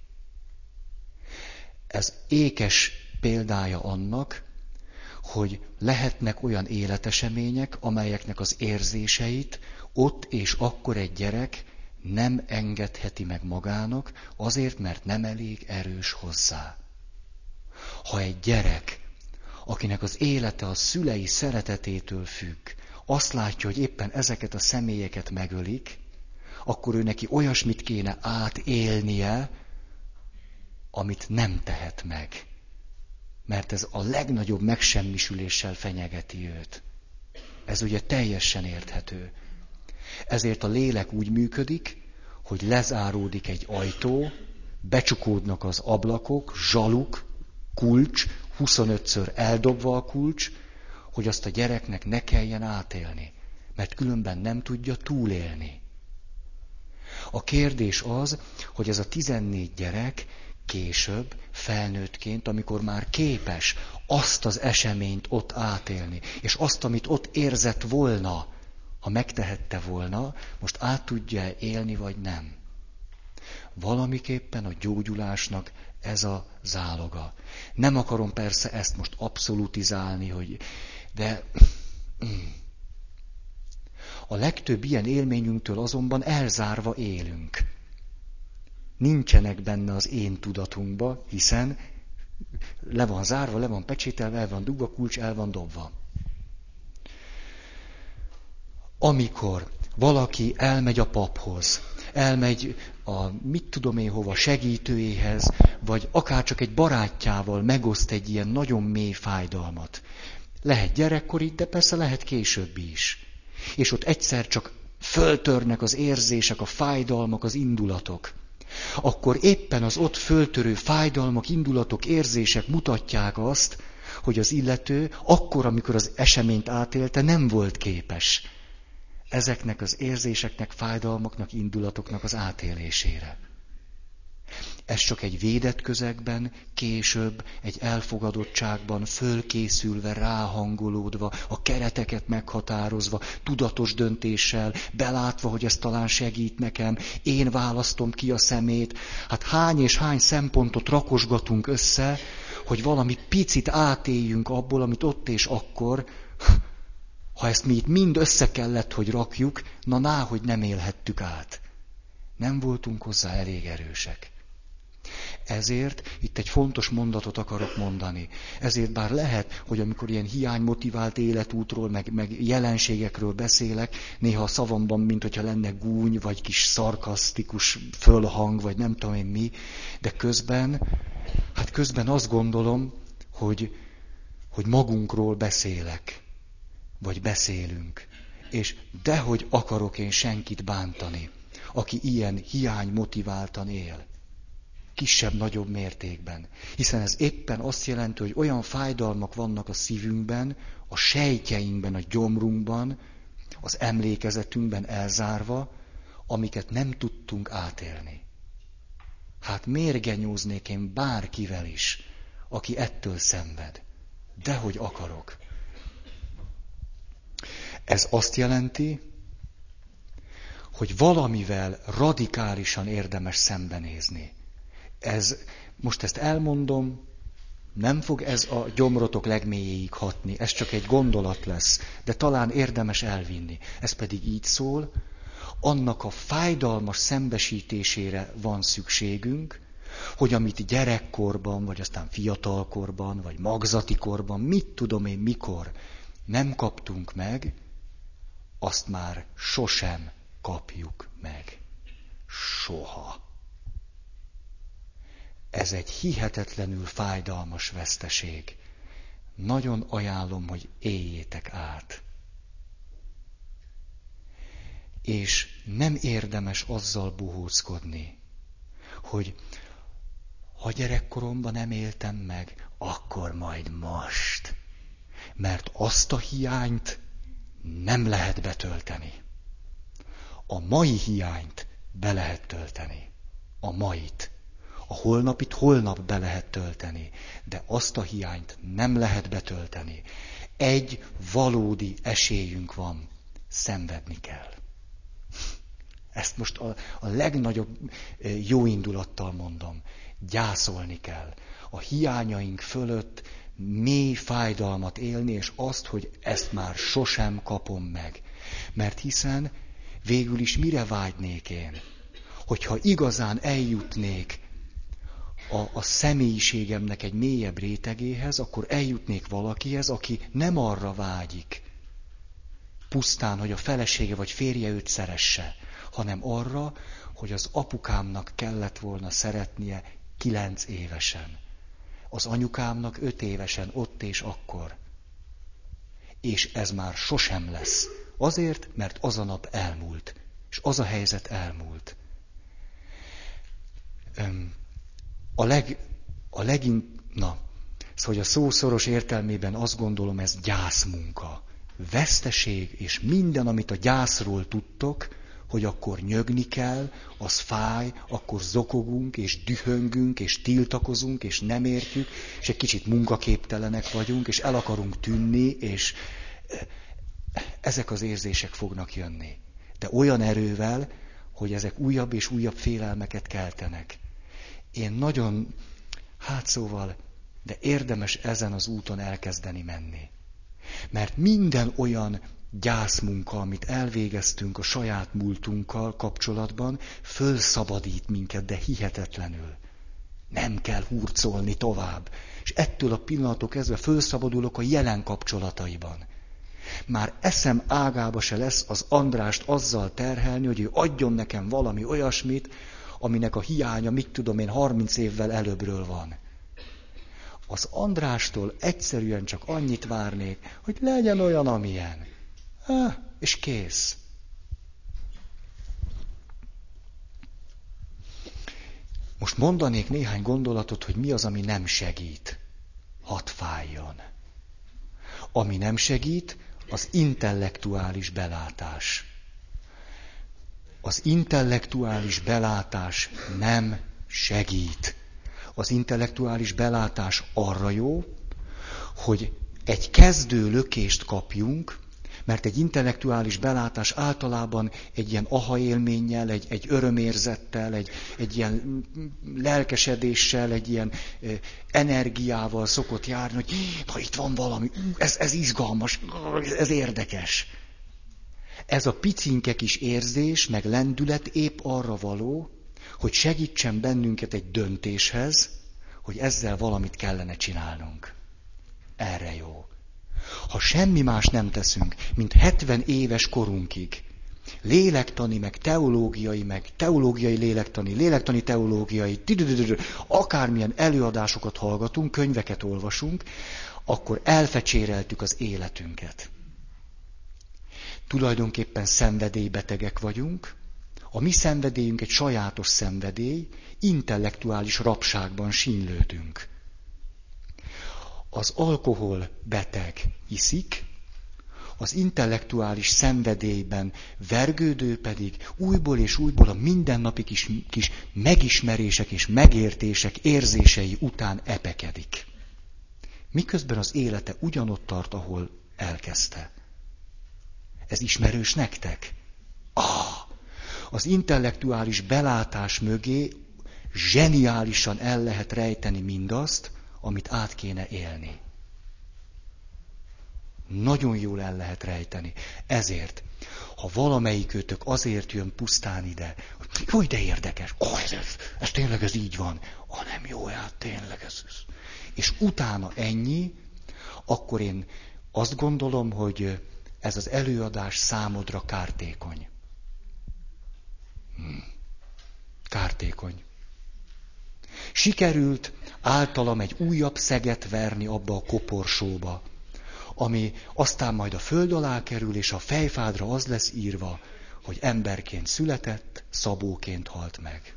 Ez ékes példája annak, hogy lehetnek olyan életesemények, amelyeknek az érzéseit ott és akkor egy gyerek nem engedheti meg magának, azért, mert nem elég erős hozzá. Ha egy gyerek, akinek az élete a szülei szeretetétől függ, azt látja, hogy éppen ezeket a személyeket megölik, akkor ő neki olyasmit kéne átélnie, amit nem tehet meg. Mert ez a legnagyobb megsemmisüléssel fenyegeti őt. Ez ugye teljesen érthető. Ezért a lélek úgy működik, hogy lezáródik egy ajtó, becsukódnak az ablakok, zsaluk, kulcs, 25-ször eldobva a kulcs, hogy azt a gyereknek ne kelljen átélni, mert különben nem tudja túlélni. A kérdés az, hogy ez a 14 gyerek később, felnőttként, amikor már képes azt az eseményt ott átélni, és azt, amit ott érzett volna, ha megtehette volna, most át tudja élni, vagy nem. Valamiképpen a gyógyulásnak ez a záloga. Nem akarom persze ezt most abszolutizálni, hogy... De a legtöbb ilyen élményünktől azonban elzárva élünk. Nincsenek benne az én tudatunkba, hiszen le van zárva, le van pecsételve, el van dugva, kulcs el van dobva. Amikor valaki elmegy a paphoz, elmegy a mit tudom én hova segítőjéhez, vagy akár csak egy barátjával megoszt egy ilyen nagyon mély fájdalmat. Lehet gyerekkori, de persze lehet későbbi is. És ott egyszer csak föltörnek az érzések, a fájdalmak, az indulatok. Akkor éppen az ott föltörő fájdalmak, indulatok, érzések mutatják azt, hogy az illető akkor, amikor az eseményt átélte, nem volt képes ezeknek az érzéseknek, fájdalmaknak, indulatoknak az átélésére. Ez csak egy védett közegben, később, egy elfogadottságban, fölkészülve, ráhangolódva, a kereteket meghatározva, tudatos döntéssel, belátva, hogy ez talán segít nekem, én választom ki a szemét. Hát hány és hány szempontot rakosgatunk össze, hogy valami picit átéljünk abból, amit ott és akkor, ha ezt mi itt mind össze kellett, hogy rakjuk, na, hogy nem élhettük át. Nem voltunk hozzá elég erősek. Ezért itt egy fontos mondatot akarok mondani. Ezért bár lehet, hogy amikor ilyen hiánymotivált életútról, meg jelenségekről beszélek, néha a szavamban, mint hogyha lenne gúny, vagy kis szarkasztikus fölhang, vagy nem tudom én mi, de közben azt gondolom, hogy magunkról beszélek, vagy beszélünk, és dehogy akarok én senkit bántani, aki ilyen hiánymotiváltan él. Kisebb-nagyobb mértékben. Hiszen ez éppen azt jelenti, hogy olyan fájdalmak vannak a szívünkben, a sejtjeinkben, a gyomrunkban, az emlékezetünkben elzárva, amiket nem tudtunk átélni. Hát mérgenyóznék én bárkivel is, aki ettől szenved. Dehogy akarok. Ez azt jelenti, hogy valamivel radikálisan érdemes szembenézni. Ez, most ezt elmondom, nem fog ez a gyomrotok legmélyéig hatni, ez csak egy gondolat lesz, de talán érdemes elvinni. Ez pedig így szól, annak a fájdalmas szembesítésére van szükségünk, hogy amit gyerekkorban, vagy aztán fiatalkorban, vagy magzatikorban, mit tudom én mikor nem kaptunk meg, azt már sosem kapjuk meg. Soha. Ez egy hihetetlenül fájdalmas veszteség. Nagyon ajánlom, hogy éljétek át. És nem érdemes azzal bohóckodni, hogy ha gyerekkoromban nem éltem meg, akkor majd most. Mert azt a hiányt nem lehet betölteni. A mai hiányt be lehet tölteni. A mait. A holnapit holnap be lehet tölteni, de azt a hiányt nem lehet betölteni. Egy valódi esélyünk van, szenvedni kell. Ezt most a legnagyobb jó indulattal mondom. Gyászolni kell. A hiányaink fölött mély fájdalmat élni, és azt, hogy ezt már sosem kapom meg. Mert hiszen végül is mire vágynék én? Hogyha igazán eljutnék a személyiségemnek egy mélyebb rétegéhez, akkor eljutnék valakihez, aki nem arra vágyik, pusztán, hogy a felesége vagy férje őt szeresse, hanem arra, hogy az apukámnak kellett volna szeretnie 9 évesen. Az anyukámnak 5 évesen, ott és akkor. És ez már sosem lesz. Azért, mert az a nap elmúlt. És az a helyzet elmúlt. Szóval a szószoros értelmében azt gondolom, ez gyászmunka. Veszteség, és minden, amit a gyászról tudtok, hogy akkor nyögni kell, az fáj, akkor zokogunk, és dühöngünk, és tiltakozunk, és nem értjük, és egy kicsit munkaképtelenek vagyunk, és el akarunk tűnni, és ezek az érzések fognak jönni. De olyan erővel, hogy ezek újabb és újabb félelmeket keltenek. Én nagyon, de érdemes ezen az úton elkezdeni menni. Mert minden olyan gyászmunka, amit elvégeztünk a saját múltunkkal kapcsolatban, fölszabadít minket, de hihetetlenül. Nem kell hurcolni tovább. És ettől a pillanatok kezdve fölszabadulok a jelen kapcsolataiban. Már eszem ágába se lesz az Andrást azzal terhelni, hogy ő adjon nekem valami olyasmit, aminek a hiánya, 30 évvel előbbről van. Az Andrástól egyszerűen csak annyit várnék, hogy legyen olyan, amilyen. És kész. Most mondanék néhány gondolatot, hogy mi az, ami nem segít. Hadd fájjon. Ami nem segít, az intellektuális belátás. Az intellektuális belátás nem segít. Az intellektuális belátás arra jó, hogy egy kezdő lökést kapjunk, mert egy intellektuális belátás általában egy ilyen aha élménnyel, egy örömérzettel, egy ilyen lelkesedéssel, egy ilyen energiával szokott járni, hogy na itt van valami, ez izgalmas, ez érdekes. Ez a picinke kis érzés, meg lendület épp arra való, hogy segítsen bennünket egy döntéshez, hogy ezzel valamit kellene csinálnunk. Erre jó. Ha semmi más nem teszünk, mint 70 éves korunkig, lélektani, meg teológiai, lélektani, teológiai, akármilyen előadásokat hallgatunk, könyveket olvasunk, akkor elfecséreltük az életünket. Tulajdonképpen szenvedélybetegek vagyunk, a mi szenvedélyünk egy sajátos szenvedély, intellektuális rabságban sínylődünk. Az alkohol beteg iszik, az intellektuális szenvedélyben vergődő pedig újból és újból a mindennapi kis megismerések és megértések érzései után epekedik. Miközben az élete ugyanott tart, ahol elkezdte. Ez ismerős nektek? az intellektuális belátás mögé zseniálisan el lehet rejteni mindazt, amit át kéne élni. Nagyon jól el lehet rejteni. Ezért, ha valamelyikőtök azért jön pusztán ide, hogy jó, de érdekes, ez tényleg ez így van, nem jó, hát tényleg ez. És utána ennyi, akkor én azt gondolom, hogy ez az előadás számodra kártékony. Kártékony. Sikerült általam egy újabb szeget verni abba a koporsóba, ami aztán majd a föld alá kerül, és a fejfádra az lesz írva, hogy emberként született, szabóként halt meg.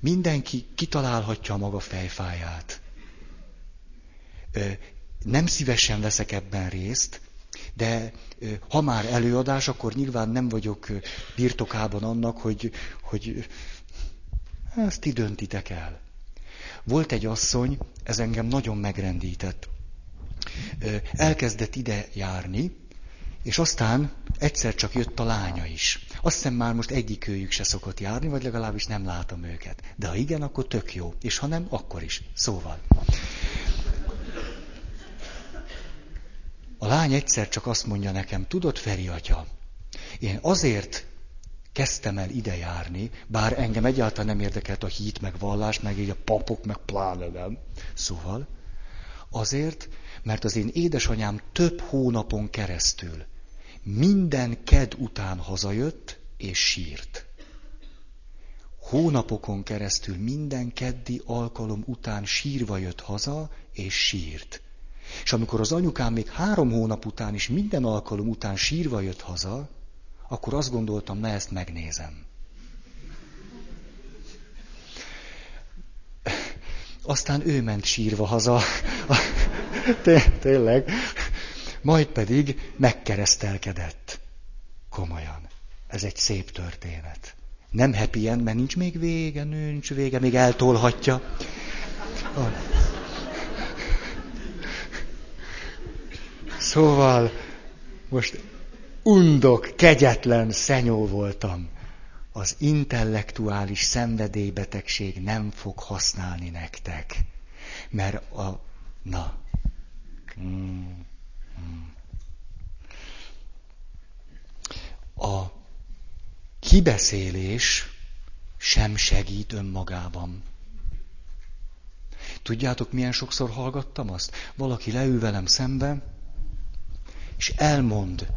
Mindenki kitalálhatja maga fejfáját. Nem szívesen veszek ebben részt, de ha már előadás, akkor nyilván nem vagyok birtokában annak, hogy ezt ti döntitek el. Volt egy asszony, ez engem nagyon megrendített. Elkezdett ide járni, és aztán egyszer csak jött a lánya is. Azt hiszem már most egyikőjük se szokott járni, vagy legalábbis nem látom őket. De ha igen, akkor tök jó, és ha nem, akkor is. Szóval. A lány egyszer csak azt mondja nekem, tudod, Feri atya, én azért kezdtem el ide járni, bár engem egyáltalán nem érdekelt a hit, meg vallás, meg így a papok, meg pláne nem. Szóval azért, mert az én édesanyám több hónapon keresztül minden kedd után hazajött és sírt. Hónapokon keresztül minden keddi alkalom után sírva jött haza és sírt. És amikor az anyukám még 3 hónap után is minden alkalom után sírva jött haza, akkor azt gondoltam, na ezt megnézem. Aztán ő ment sírva haza. Tényleg. Majd pedig megkeresztelkedett. Komolyan. Ez egy szép történet. Nem happy end, mert nincs még vége, még eltolhatja. Szóval most undok, kegyetlen szenyó voltam. Az intellektuális szenvedélybetegség nem fog használni nektek. Mert a... Na. A kibeszélés sem segít önmagában. Tudjátok, milyen sokszor hallgattam azt? Valaki leül velem szembe, és elmond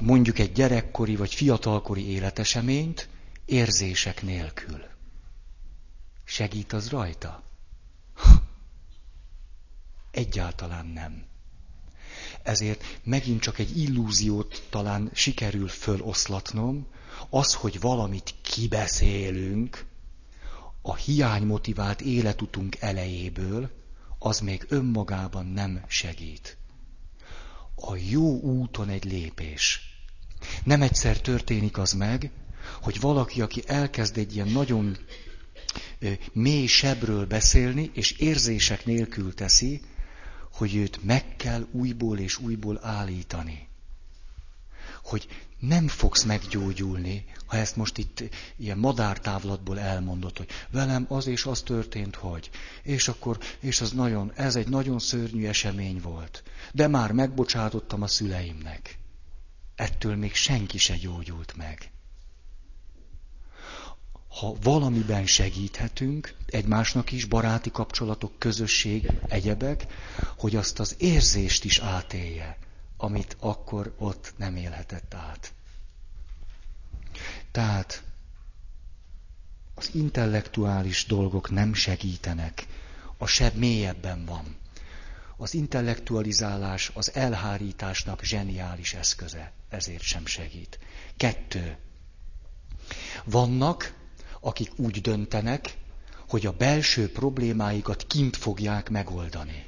mondjuk egy gyerekkori vagy fiatalkori életeseményt érzések nélkül. Segít az rajta? Egyáltalán nem. Ezért megint csak egy illúziót talán sikerül föloszlatnom, az, hogy valamit kibeszélünk, a hiánymotivált életutunk elejéből, az még önmagában nem segít. A jó úton egy lépés. Nem egyszer történik az meg, hogy valaki, aki elkezd egy ilyen nagyon mély sebről beszélni, és érzések nélkül teszi, hogy őt meg kell újból és újból állítani. Hogy nem fogsz meggyógyulni, ha ezt most itt ilyen madártávlatból elmondod, hogy velem az és az történt, hogy. És akkor, és az nagyon, ez egy nagyon szörnyű esemény volt. De már megbocsátottam a szüleimnek. Ettől még senki se gyógyult meg. Ha valamiben segíthetünk, egymásnak is, baráti kapcsolatok, közösség, egyebek, hogy azt az érzést is átélje, amit akkor ott nem élhetett át. Tehát az intellektuális dolgok nem segítenek, a seb mélyebben van. Az intellektualizálás az elhárításnak zseniális eszköze, ezért sem segít. 2. Vannak, akik úgy döntenek, hogy a belső problémáikat kint fogják megoldani.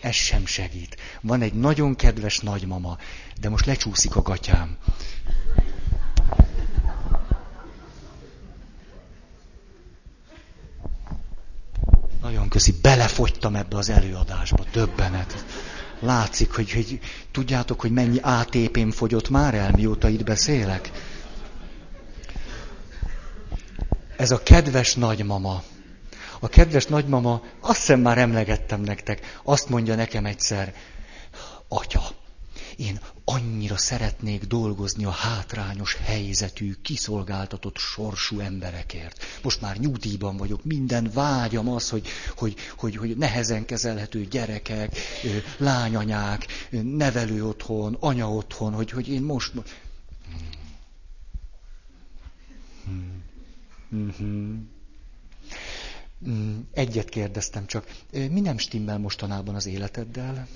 Ez sem segít. Van egy nagyon kedves nagymama, de most lecsúszik a gatyám. Nagyon köszi, belefogytam ebbe az előadásba, döbbenet. látszik, hogy tudjátok, hogy mennyi ATP-m fogyott már el, mióta itt beszélek? Ez a kedves nagymama. A kedves nagymama, azt hiszem már emlegettem nektek, azt mondja nekem egyszer, atya, én annyira szeretnék dolgozni a hátrányos helyzetű, kiszolgáltatott sorsú emberekért. Most már nyugdíjban vagyok, minden vágyam az, hogy nehezen kezelhető gyerekek, lányanyák, nevelő otthon, anya otthon, hogy én most... Egyet kérdeztem csak, mi nem stimmel mostanában az életeddel?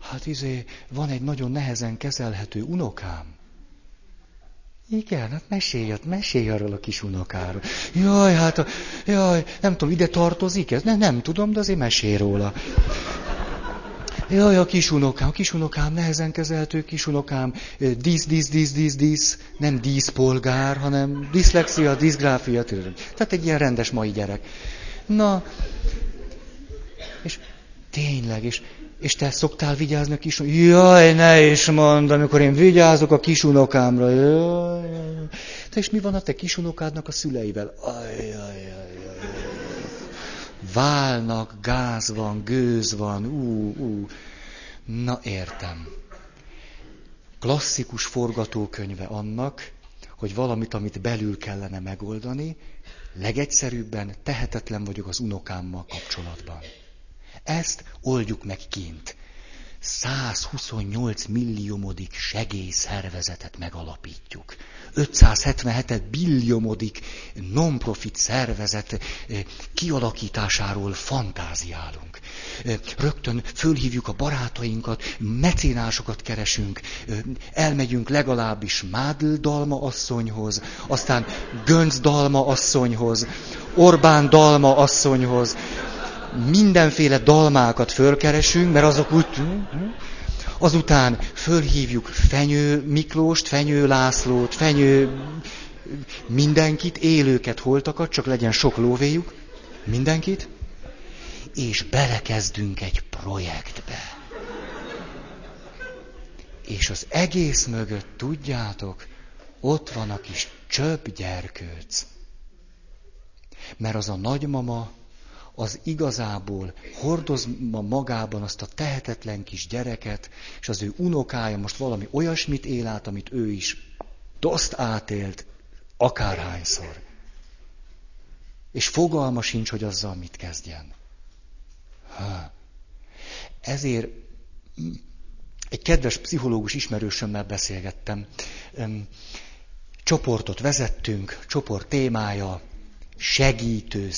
Hát van egy nagyon nehezen kezelhető unokám. Igen, hát mesélj arról a kis unokáról. Jaj, nem tudom, ide tartozik ez? Nem tudom, de azért mesélj róla. Jaj, a kisunokám, nehezen kezelhető kisunokám, nem díszpolgár, hanem diszlexia, diszgráfia, tehát egy ilyen rendes mai gyerek. Na, és tényleg, és te szoktál vigyázni a kisunokámra? Jaj, ne is mondd, amikor én vigyázok a kisunokámra, jaj. Te és mi van a te kisunokádnak a szüleivel? Ajjajjajjaj. Válnak, gáz van, gőz van, Na értem. Klasszikus forgatókönyve annak, hogy valamit, amit belül kellene megoldani, legegyszerűbben tehetetlen vagyok az unokámmal kapcsolatban. Ezt oldjuk meg kint. 128 milliomodik segélyszervezetet megalapítjuk. 577 billiomodik non-profit szervezet kialakításáról fantáziálunk. Rögtön fölhívjuk a barátainkat, mecénásokat keresünk, elmegyünk legalábbis Mádl Dalma asszonyhoz, aztán Gönc Dalma asszonyhoz, Orbán Dalma asszonyhoz, mindenféle dalmákat fölkeresünk, mert azok úgy... Azután fölhívjuk Fenyő Miklóst, Fenyő Lászlót, mindenkit, élőket, holtakat, csak legyen sok lóvéjuk, mindenkit, és belekezdünk egy projektbe. És az egész mögött, tudjátok, ott van a kis csöpgyerkőc. Mert az a nagymama... az igazából hordoz magában azt a tehetetlen kis gyereket, és az ő unokája most valami olyasmit él át, amit ő is doszt átélt, akárhányszor. És fogalma sincs, hogy azzal mit kezdjen. Ezért egy kedves pszichológus ismerősömmel beszélgettem. Csoportot vezettünk, csoport témája, segítő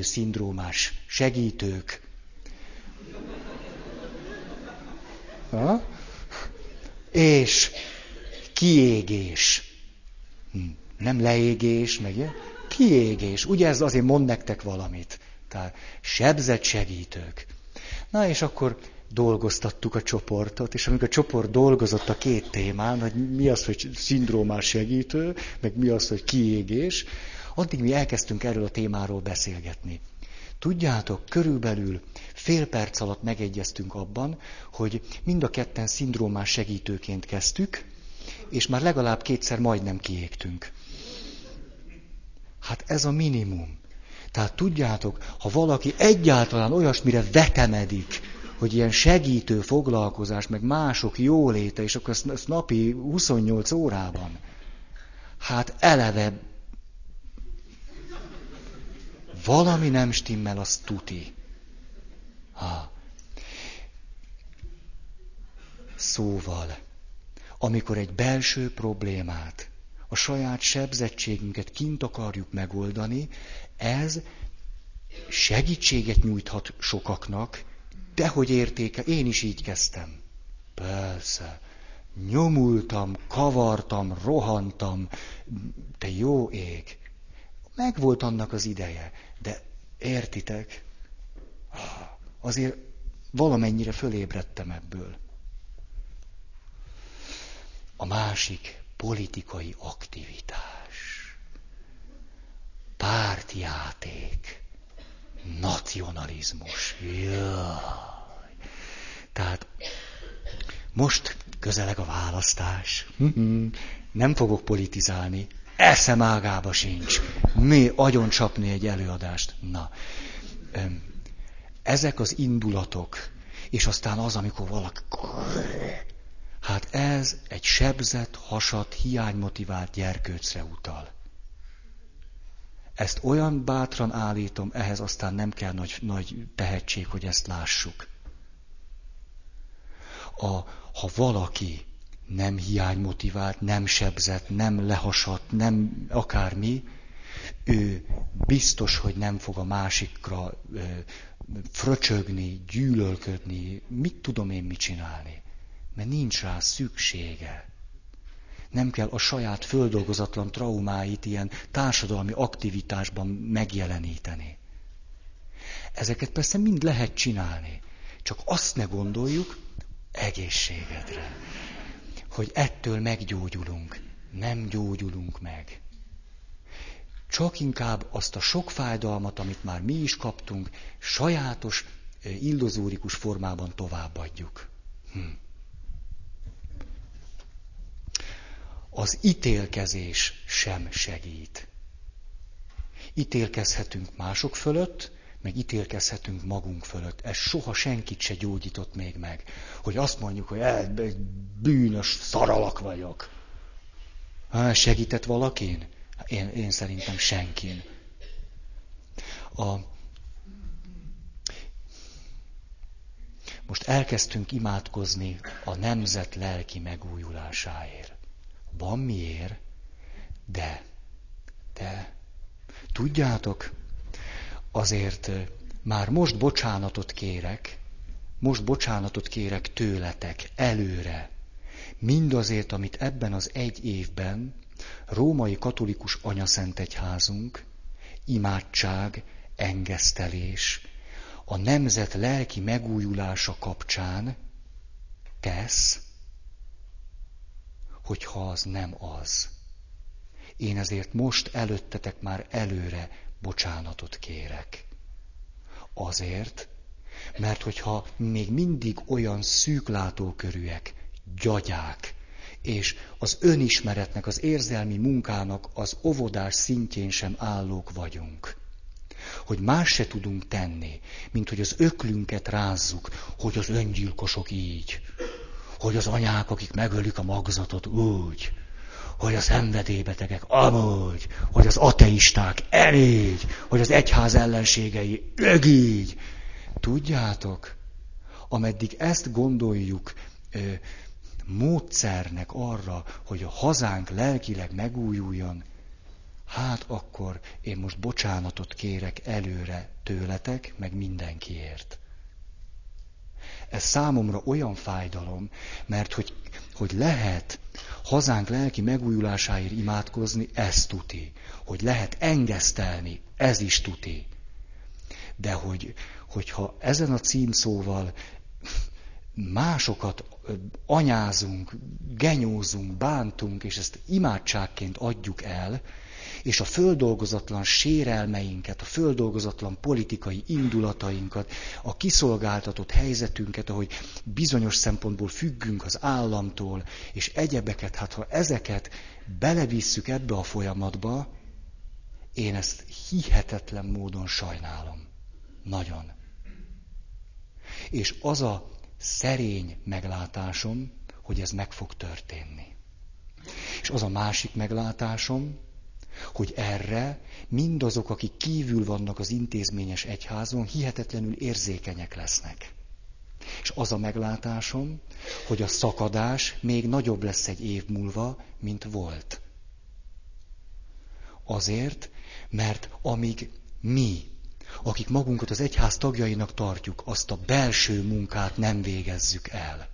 szindrómás segítők. Ha? És kiégés. Nem leégés, meg ilyen. Kiégés. Ugye ez azért mond nektek valamit. Tehát sebzett segítők. Na és akkor dolgoztattuk a csoportot, és amikor a csoport dolgozott a két témán, hogy mi az, hogy szindrómás segítő, meg mi az, hogy kiégés, addig mi elkezdtünk erről a témáról beszélgetni. Tudjátok, körülbelül fél perc alatt megegyeztünk abban, hogy mind a ketten szindrómás segítőként kezdtük, és már legalább kétszer majdnem kiégtünk. Hát ez a minimum. Tehát tudjátok, ha valaki egyáltalán olyasmire vetemedik, hogy ilyen segítő foglalkozás, meg mások jóléte, és akkor ezt napi 28 órában, hát eleve valami nem stimmel, az tuti. Szóval, amikor egy belső problémát, a saját sebzettségünket kint akarjuk megoldani, ez segítséget nyújthat sokaknak, de hogy értéke, én is így kezdtem. Persze, nyomultam, kavartam, rohantam, de jó ég. Megvolt annak az ideje, de értitek, azért valamennyire fölébredtem ebből. A másik politikai aktivitás. Párt átjáték. Nacionalizmus. Jaj. Tehát most közeleg a választás. Nem fogok politizálni. Eszem ágába sincs. Mi agyon csapni egy előadást. Na. Ezek az indulatok, és aztán az, amikor valaki... Hát ez egy sebzett, hasadt, hiánymotivált gyerkőcre utal. Ezt olyan bátran állítom, ehhez aztán nem kell nagy tehetség, hogy ezt lássuk. Ha valaki nem hiánymotivált, nem sebzett, nem lehasadt, nem akármi, ő biztos, hogy nem fog a másikra fröcsögni, gyűlölködni, mit tudom én mit csinálni. Mert nincs rá szüksége. Nem kell a saját földolgozatlan traumáit ilyen társadalmi aktivitásban megjeleníteni. Ezeket persze mind lehet csinálni. Csak azt ne gondoljuk, egészségedre, hogy ettől meggyógyulunk. Nem gyógyulunk meg. Csak inkább azt a sok fájdalmat, amit már mi is kaptunk, sajátos, illuzórikus formában továbbadjuk. Az ítélkezés sem segít. Ítélkezhetünk mások fölött, meg ítélkezhetünk magunk fölött. Ez soha senkit se gyógyított még meg. Hogy azt mondjuk, hogy egy bűnös szaralak vagyok. Segített valakin? Én szerintem senkin. Most elkezdtünk imádkozni a nemzet lelki megújulásáért. Van miért, de tudjátok, azért már most bocsánatot kérek tőletek előre. Mindazért, amit ebben az egy évben római katolikus anyaszentegyházunk, imádság, engesztelés, a nemzet lelki megújulása kapcsán tesz, hogyha az nem az. Én ezért most előttetek már előre bocsánatot kérek. Azért, mert hogyha még mindig olyan szűklátókörűek, gyagyák, és az önismeretnek, az érzelmi munkának az óvodás szintjén sem állók vagyunk, hogy más se tudunk tenni, mint hogy az öklünket rázzuk, hogy az öngyilkosok így, hogy az anyák, akik megölik a magzatot úgy, hogy az szenvedélybetegek amúgy, hogy az ateisták elég, hogy az egyház ellenségei így. Tudjátok, ameddig ezt gondoljuk módszernek arra, hogy a hazánk lelkileg megújuljon, hát akkor én most bocsánatot kérek előre tőletek, meg mindenkiért. Ez számomra olyan fájdalom, mert hogy lehet hazánk lelki megújulásáért imádkozni, ez tuti. Hogy lehet engesztelni, ez is tuti. De hogyha ezen a címszóval másokat anyázunk, genyózunk, bántunk, és ezt imádságként adjuk el, és a földolgozatlan sérelmeinket, a földolgozatlan politikai indulatainkat, a kiszolgáltatott helyzetünket, ahogy bizonyos szempontból függünk az államtól, és egyebeket, hát ha ezeket belevisszük ebbe a folyamatba, én ezt hihetetlen módon sajnálom. Nagyon. És az a szerény meglátásom, hogy ez meg fog történni. És az a másik meglátásom, hogy erre mindazok, akik kívül vannak az intézményes egyházon, hihetetlenül érzékenyek lesznek. És az a meglátásom, hogy a szakadás még nagyobb lesz egy év múlva, mint volt. Azért, mert amíg mi, akik magunkat az egyház tagjainak tartjuk, azt a belső munkát nem végezzük el,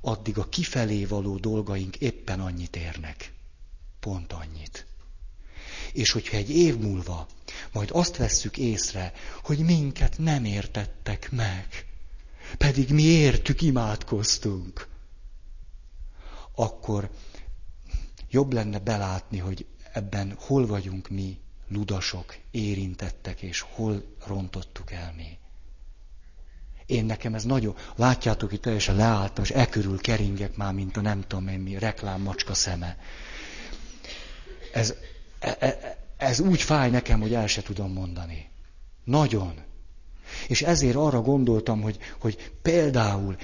addig a kifelé való dolgaink éppen annyit érnek. Pont annyit. És hogyha egy év múlva majd azt vesszük észre, hogy minket nem értettek meg, pedig mi értük, imádkoztunk, akkor jobb lenne belátni, hogy ebben hol vagyunk mi, ludasok, érintettek, és hol rontottuk el mi. Én nekem ez nagyon, látjátok, itt teljesen leálltam, és e körül keringek már, mint a nem tudom én mi, reklámmacska szeme. Ez úgy fáj nekem, hogy el se tudom mondani. Nagyon. És ezért arra gondoltam, hogy például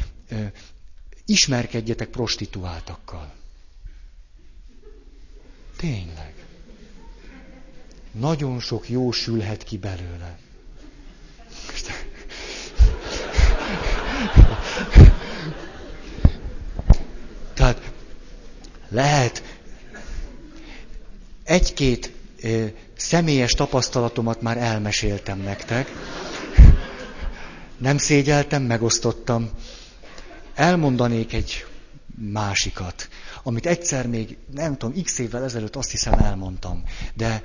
ismerkedjetek prostituáltakkal. Tényleg. Nagyon sok jó sülhet ki belőle. Tehát lehet egy-két személyes tapasztalatomat már elmeséltem nektek. Nem szégyeltem, megosztottam. Elmondanék egy másikat, amit egyszer még, nem tudom, x évvel ezelőtt azt hiszem elmondtam, de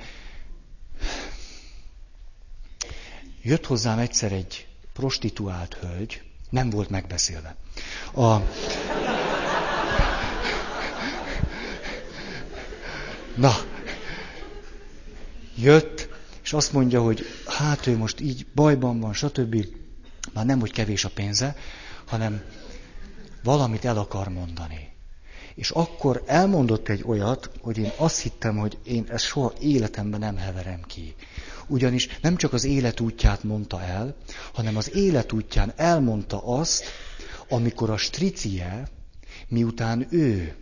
jött hozzám egyszer egy prostituált hölgy, nem volt megbeszélve. Na, jött, és azt mondja, hogy hát ő most így bajban van, stb. Már nem, hogy kevés a pénze, hanem valamit el akar mondani. És akkor elmondott egy olyat, hogy én azt hittem, hogy én ezt soha életemben nem heverem ki. Ugyanis nem csak az életútját mondta el, hanem az életútján elmondta azt, amikor a stricie, miután ő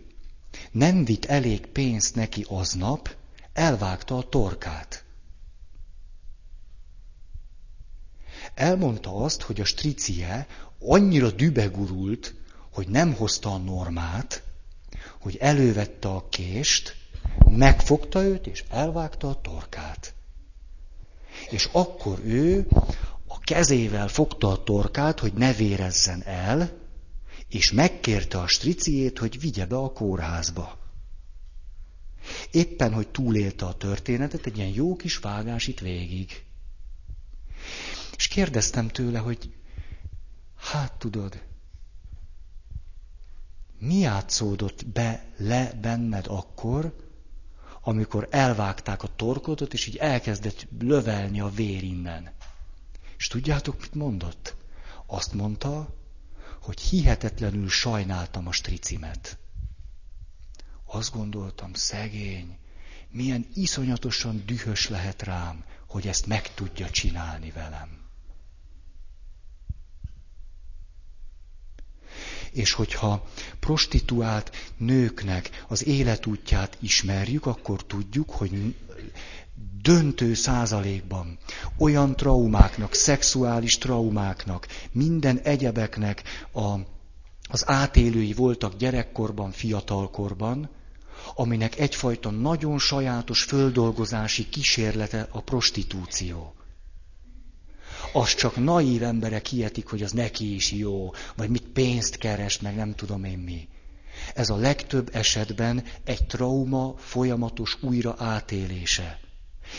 nem vitt elég pénzt neki aznap, elvágta a torkát. Elmondta azt, hogy a stricie annyira dübegurult, hogy nem hozta a normát, hogy elővette a kést, megfogta őt, és elvágta a torkát. És akkor ő a kezével fogta a torkát, hogy ne vérezzen el, és megkérte a striciét, hogy vigye be a kórházba. Éppen, hogy túlélte a történetet, egy ilyen jó kis vágás itt végig. És kérdeztem tőle, hogy hát tudod, mi játszódott le benned akkor, amikor elvágták a torkodot, és így elkezdett lövelni a vér innen. És tudjátok, mit mondott? Azt mondta, hogy hihetetlenül sajnáltam a stricimet. Azt gondoltam, szegény, milyen iszonyatosan dühös lehet rám, hogy ezt meg tudja csinálni velem. És hogyha prostituált nőknek az életútját ismerjük, akkor tudjuk, hogy döntő százalékban olyan traumáknak, szexuális traumáknak, minden egyebeknek az átélői voltak gyerekkorban, fiatalkorban, aminek egyfajta nagyon sajátos földolgozási kísérlete a prostitúció. Az csak naív emberek hihetik, hogy az neki is jó, vagy mit pénzt keres, meg nem tudom én mi. Ez a legtöbb esetben egy trauma folyamatos újra átélése.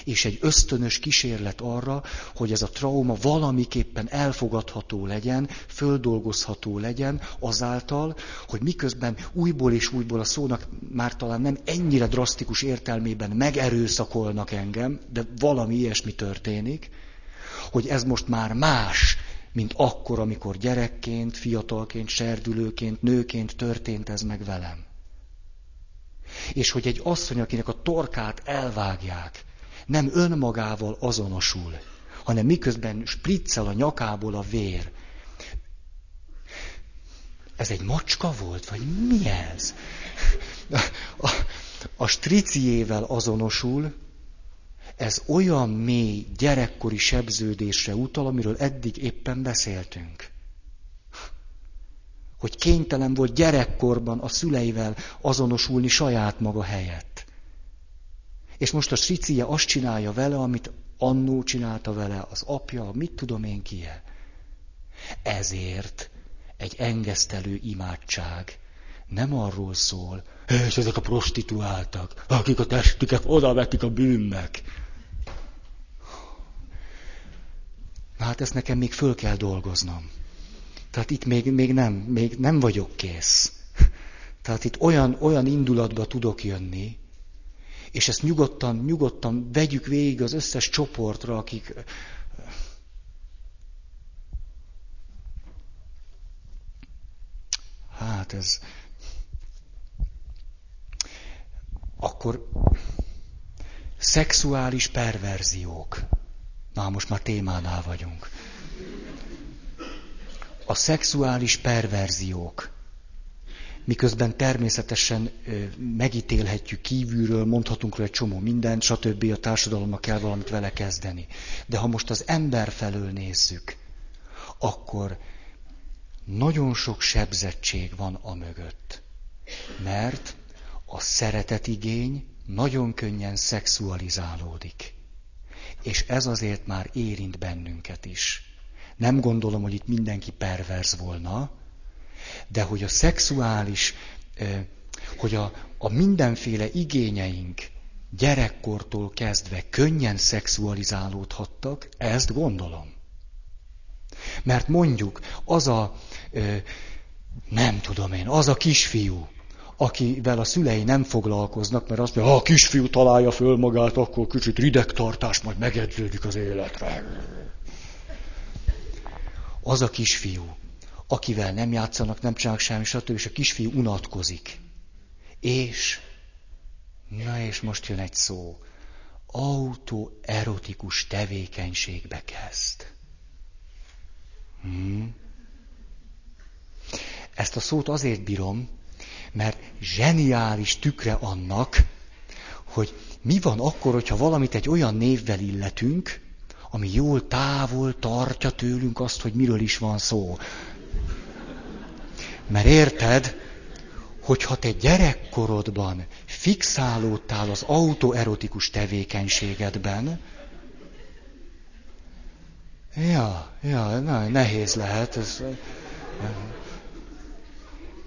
És egy ösztönös kísérlet arra, hogy ez a trauma valamiképpen elfogadható legyen, földolgozható legyen, azáltal, hogy miközben újból és újból a szónak már talán nem ennyire drasztikus értelmében megerőszakolnak engem, de valami ilyesmi történik, hogy ez most már más, mint akkor, amikor gyerekként, fiatalként, serdülőként, nőként történt ez meg velem. És hogy egy asszony, akinek a torkát elvágják, nem önmagával azonosul, hanem miközben spriccel a nyakából a vér. Ez egy macska volt, vagy mi ez? A striciével azonosul, ez olyan mély gyerekkori sebződésre utal, amiről eddig éppen beszéltünk. Hogy kénytelen volt gyerekkorban a szüleivel azonosulni saját maga helyett. És most a stricie azt csinálja vele, amit annó csinálta vele az apja, mit tudom én ki-e. Ezért egy engesztelő imádság nem arról szól, és ezek a prostituáltak, akik a testüket odavetik a bűnnek. Na hát ezt nekem még föl kell dolgoznom. Tehát itt még nem vagyok kész. Tehát itt olyan indulatba tudok jönni, És ezt nyugodtan vegyük végig az összes csoportra, akik... Hát ez... Akkor szexuális perverziók. Na, most már témánál vagyunk. A szexuális perverziók. Miközben természetesen megítélhetjük kívülről, mondhatunk róla egy csomó mindent, stb. A társadalomnak kell valamit vele kezdeni. De ha most az ember felől nézzük, akkor nagyon sok sebzettség van a mögött. Mert a szeretetigény nagyon könnyen szexualizálódik. És ez azért már érint bennünket is. Nem gondolom, hogy itt mindenki perverz volna, de hogy a szexuális, hogy a mindenféle igényeink gyerekkortól kezdve könnyen szexualizálódhattak, ezt gondolom. Mert mondjuk az a, nem tudom én, az a kisfiú, akivel a szülei nem foglalkoznak, mert azt mondja, ha a kisfiú találja föl magát, akkor kicsit ridegtartás, majd megedződik az életre. Az a kisfiú, akivel nem játszanak, nem csinálnak semmi, stb. És a kisfiú unatkozik. És, na és most jön egy szó, autoerotikus tevékenységbe kezd. Ezt a szót azért bírom, mert zseniális tükre annak, hogy mi van akkor, hogyha valamit egy olyan névvel illetünk, ami jól távol tartja tőlünk azt, hogy miről is van szó. Mert érted, hogyha te gyerekkorodban fixálódtál az autoerotikus tevékenységedben, nehéz lehet ez.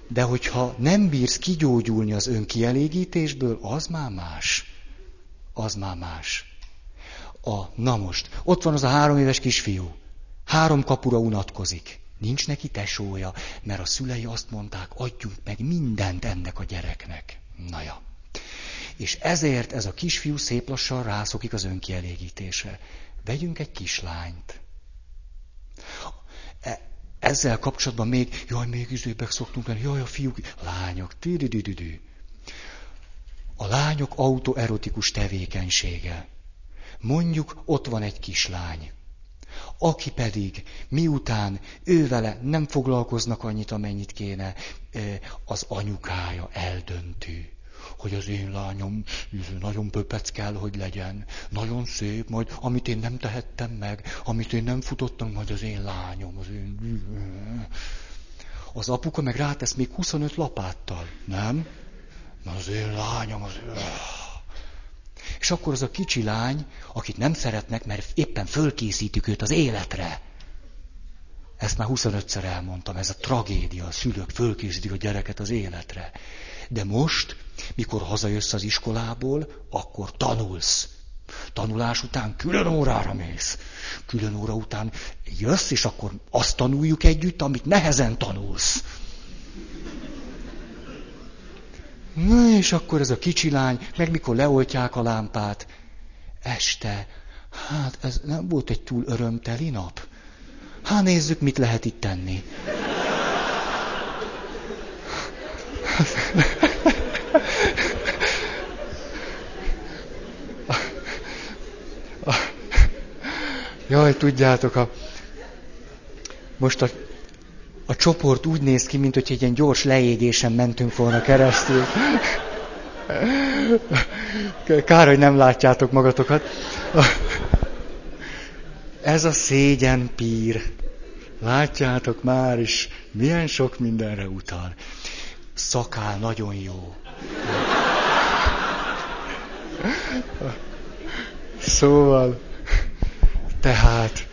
De hogyha nem bírsz kigyógyulni az önkielégítésből, az már más. Az már más. Na most, ott van az a 3 éves kisfiú. 3 kapura unatkozik. Nincs neki tesója, mert a szülei azt mondták, adjunk meg mindent ennek a gyereknek. Na ja. És ezért ez a kisfiú szép lassan rászokik az önkielégítésre. Vegyünk egy kislányt. Ezzel kapcsolatban még, még üzőbbek szoktunk lenni, a fiúk, a lányok, A lányok autoerotikus tevékenysége. Mondjuk ott van egy kislány, aki pedig miután ő vele nem foglalkoznak annyit, amennyit kéne, az anyukája eldönti, hogy az én lányom nagyon pöpec kell, hogy legyen, nagyon szép, majd amit én nem tehettem meg, amit én nem futottam, majd az én lányom, az én... Az apuka meg rátesz még 25 lapáttal, nem? Az én lányom, az én... És akkor az a kicsi lány, akit nem szeretnek, mert éppen fölkészítjük őt az életre. Ezt már 25-szer elmondtam, ez a tragédia, a szülők fölkészítik a gyereket az életre. De most, mikor hazajössz az iskolából, akkor tanulsz. Tanulás után külön órára mész. Külön óra után jössz, és akkor azt tanuljuk együtt, amit nehezen tanulsz. Na és akkor ez a kicsi lány, meg mikor leoltják a lámpát, este, hát ez nem volt egy túl örömteli nap. Hát nézzük, mit lehet itt tenni. Jaj, tudjátok, most a csoport úgy néz ki, mint hogy egy ilyen gyors leégésen mentünk volna keresztül. Kár, hogy nem látjátok magatokat. Ez a szégyenpír. Látjátok már is, milyen sok mindenre utal. Szakál nagyon jó. Szóval, tehát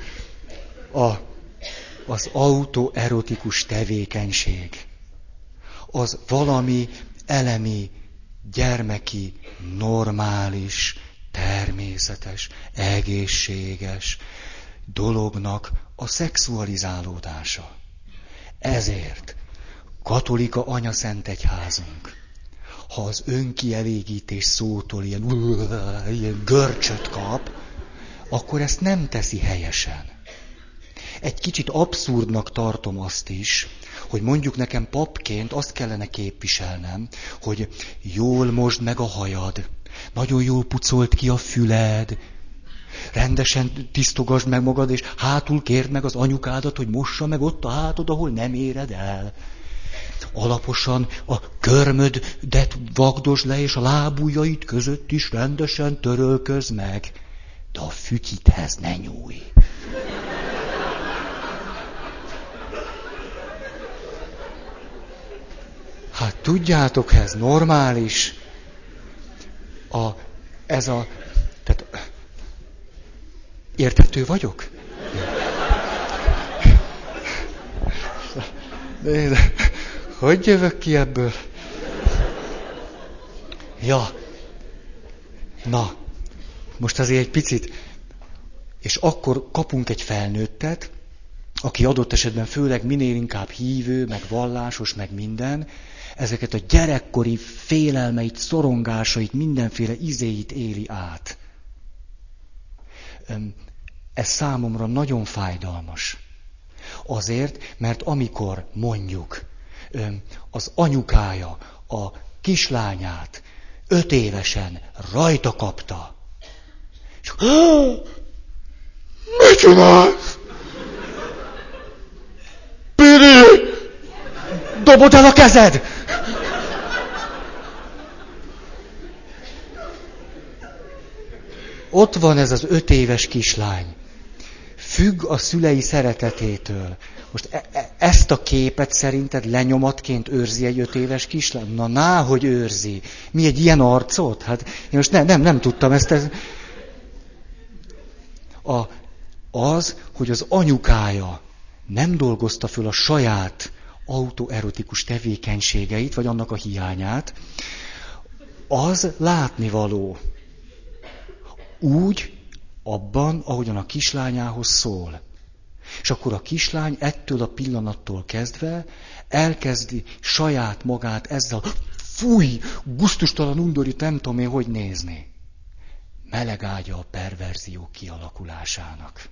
az autoerotikus tevékenység, az valami elemi, gyermeki, normális, természetes, egészséges dolognak a szexualizálódása. Ezért katolika anyaszentegyházunk ha az önkielégítés szótól ilyen görcsöt kap, akkor ezt nem teszi helyesen. Egy kicsit abszurdnak tartom azt is, hogy mondjuk nekem papként azt kellene képviselnem, hogy jól mosd meg a hajad, nagyon jól pucold ki a füled, rendesen tisztogasd meg magad, és hátul kérd meg az anyukádat, hogy mossa meg ott a hátod, ahol nem éred el. Alaposan a körmödet vagdosd le, és a lábujjaid között is rendesen törölközd meg. De a fütyidhez ne nyúlj. Hát tudjátok, ez normális. Tehát, érthető vagyok? Nézd, hogy jövök ki ebből? Ja. Na, most azért egy picit. És akkor kapunk egy felnőttet, aki adott esetben főleg minél inkább hívő, meg vallásos, meg minden, ezeket a gyerekkori félelmeit, szorongásait, mindenféle izéit éli át. Ez számomra nagyon fájdalmas. Azért, mert amikor mondjuk az anyukája a kislányát 5 évesen rajta kapta, és mit csinálsz? Piri! Dobod el a kezed! Ott van ez az 5 éves kislány. Függ a szülei szeretetétől. Most ezt a képet szerinted lenyomatként őrzi egy 5 éves kislány? Na, hogy őrzi. Mi egy ilyen arcot? Hát én most nem tudtam ezt. Az, hogy az anyukája nem dolgozta föl a saját autoerotikus tevékenységeit, vagy annak a hiányát, az látnivaló. Úgy, abban, ahogyan a kislányához szól. És akkor a kislány ettől a pillanattól kezdve elkezdi saját magát ezzel fúj, gusztustalan undorít, nem tudom én, hogy nézni. Meleg ágya a perverzió kialakulásának.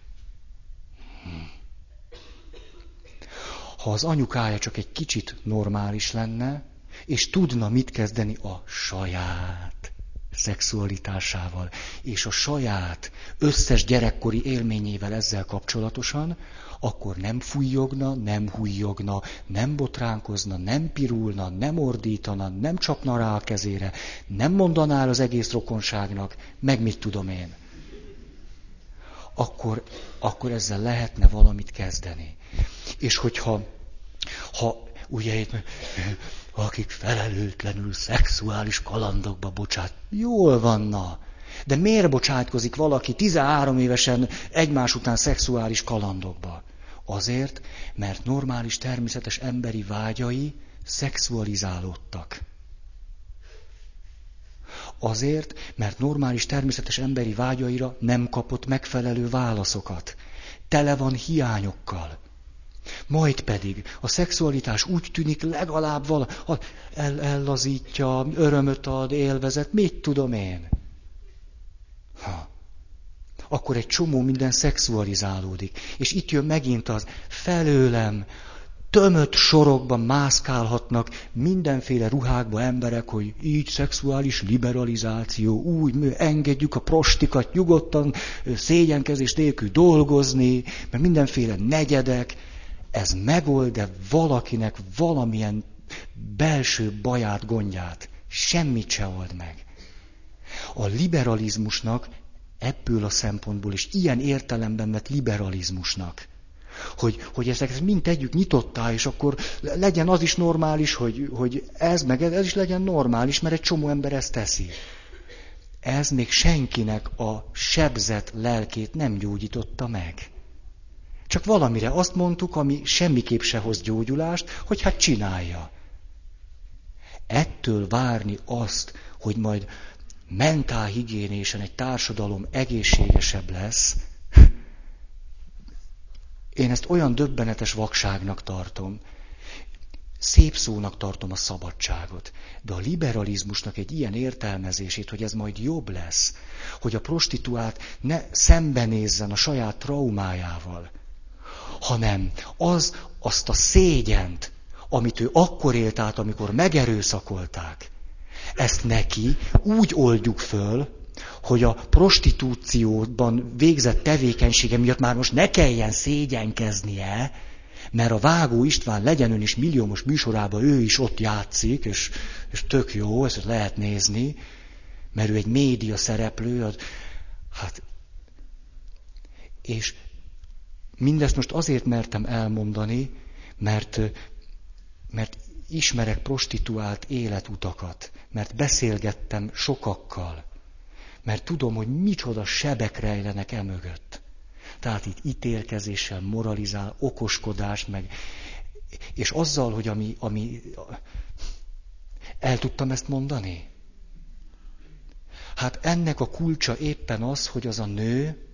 Ha az anyukája csak egy kicsit normális lenne, és tudna mit kezdeni a saját szexualitásával, és a saját összes gyerekkori élményével ezzel kapcsolatosan, akkor nem fújjogna, nem hújjogna, nem botránkozna, nem pirulna, nem ordítana, nem csapna rá a kezére, nem mondaná el az egész rokonságnak, meg mit tudom én. Akkor ezzel lehetne valamit kezdeni. És hogyha ugye itt, akik felelőtlenül szexuális kalandokba jól vanna. De miért bocsátkozik valaki 13 évesen egymás után szexuális kalandokba? Azért, mert normális, természetes emberi vágyai szexualizálódtak. Azért, mert normális, természetes emberi vágyaira nem kapott megfelelő válaszokat. Tele van hiányokkal. Majd pedig a szexualitás úgy tűnik legalább ellazítja, örömöt ad, élvezet, mit tudom én. Akkor egy csomó minden szexualizálódik. És itt jön megint az felőlem, tömött sorokban mászkálhatnak mindenféle ruhákba emberek, hogy így szexuális liberalizáció, úgy engedjük a prostikat nyugodtan, szégyenkezés nélkül dolgozni, mert mindenféle negyedek. Ez megold-e valakinek valamilyen belső baját, gondját? Semmit se old meg. A liberalizmusnak ebből a szempontból is, ilyen értelemben vett liberalizmusnak, hogy ezeket mind tegyük nyitottá, és akkor legyen az is normális, hogy ez meg ez is legyen normális, mert egy csomó ember ezt teszi. Ez még senkinek a sebzett lelkét nem gyógyította meg. Csak valamire azt mondtuk, ami semmiképp se hoz gyógyulást, hogy hát csinálja. Ettől várni azt, hogy majd mentálhigiénésen egy társadalom egészségesebb lesz, én ezt olyan döbbenetes vakságnak tartom. Szép szónak tartom a szabadságot, De a liberalizmusnak egy ilyen értelmezését, hogy ez majd jobb lesz, hogy a prostituált ne szembenézzen a saját traumájával, hanem azt a szégyent, amit ő akkor élt át, amikor megerőszakolták, ezt neki úgy oldjuk föl, hogy a prostitúcióban végzett tevékenysége miatt már most ne kelljen szégyenkeznie, mert a Vágó István legyen ön is milliómos műsorában, ő is ott játszik, és tök jó, ezt lehet nézni, mert ő egy média szereplő, és mindezt most azért mertem elmondani, mert ismerek prostituált életutakat, mert beszélgettem sokakkal, mert tudom, hogy micsoda sebek rejlenek emögött. Tehát itt ítélkezéssel, moralizál, okoskodás, és azzal, hogy ami el tudtam ezt mondani? Hát ennek a kulcsa éppen az, hogy az a nő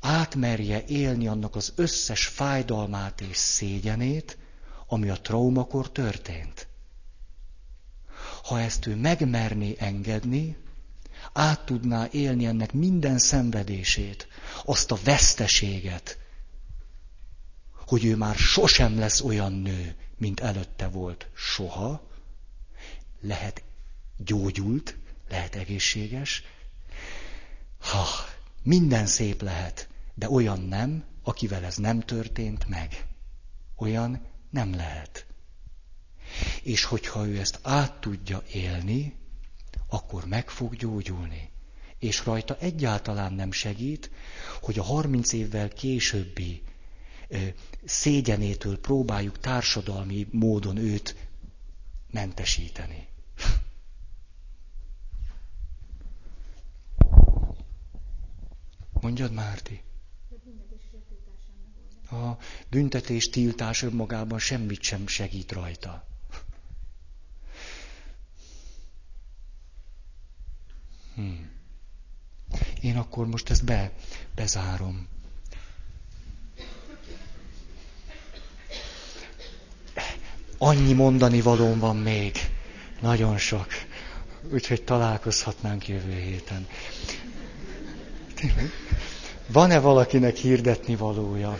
átmerje élni annak az összes fájdalmát és szégyenét, ami a traumakor történt. Ha ezt ő megmerné engedni, át tudná élni ennek minden szenvedését, azt a veszteséget, hogy ő már sosem lesz olyan nő, mint előtte volt. Soha. Lehet gyógyult, lehet egészséges. Minden szép lehet, de olyan nem, akivel ez nem történt meg. Olyan nem lehet. És hogyha ő ezt át tudja élni, akkor meg fog gyógyulni. És rajta egyáltalán nem segít, hogy a 30 évvel későbbi szégyenétől próbáljuk társadalmi módon őt mentesíteni. Mondjad, Márti? A büntetés, tiltás önmagában semmit sem segít rajta. Én akkor most ezt bezárom. Annyi mondani valóm van még. Nagyon sok. Úgyhogy találkozhatnánk jövő héten. Van-e valakinek hirdetni valója?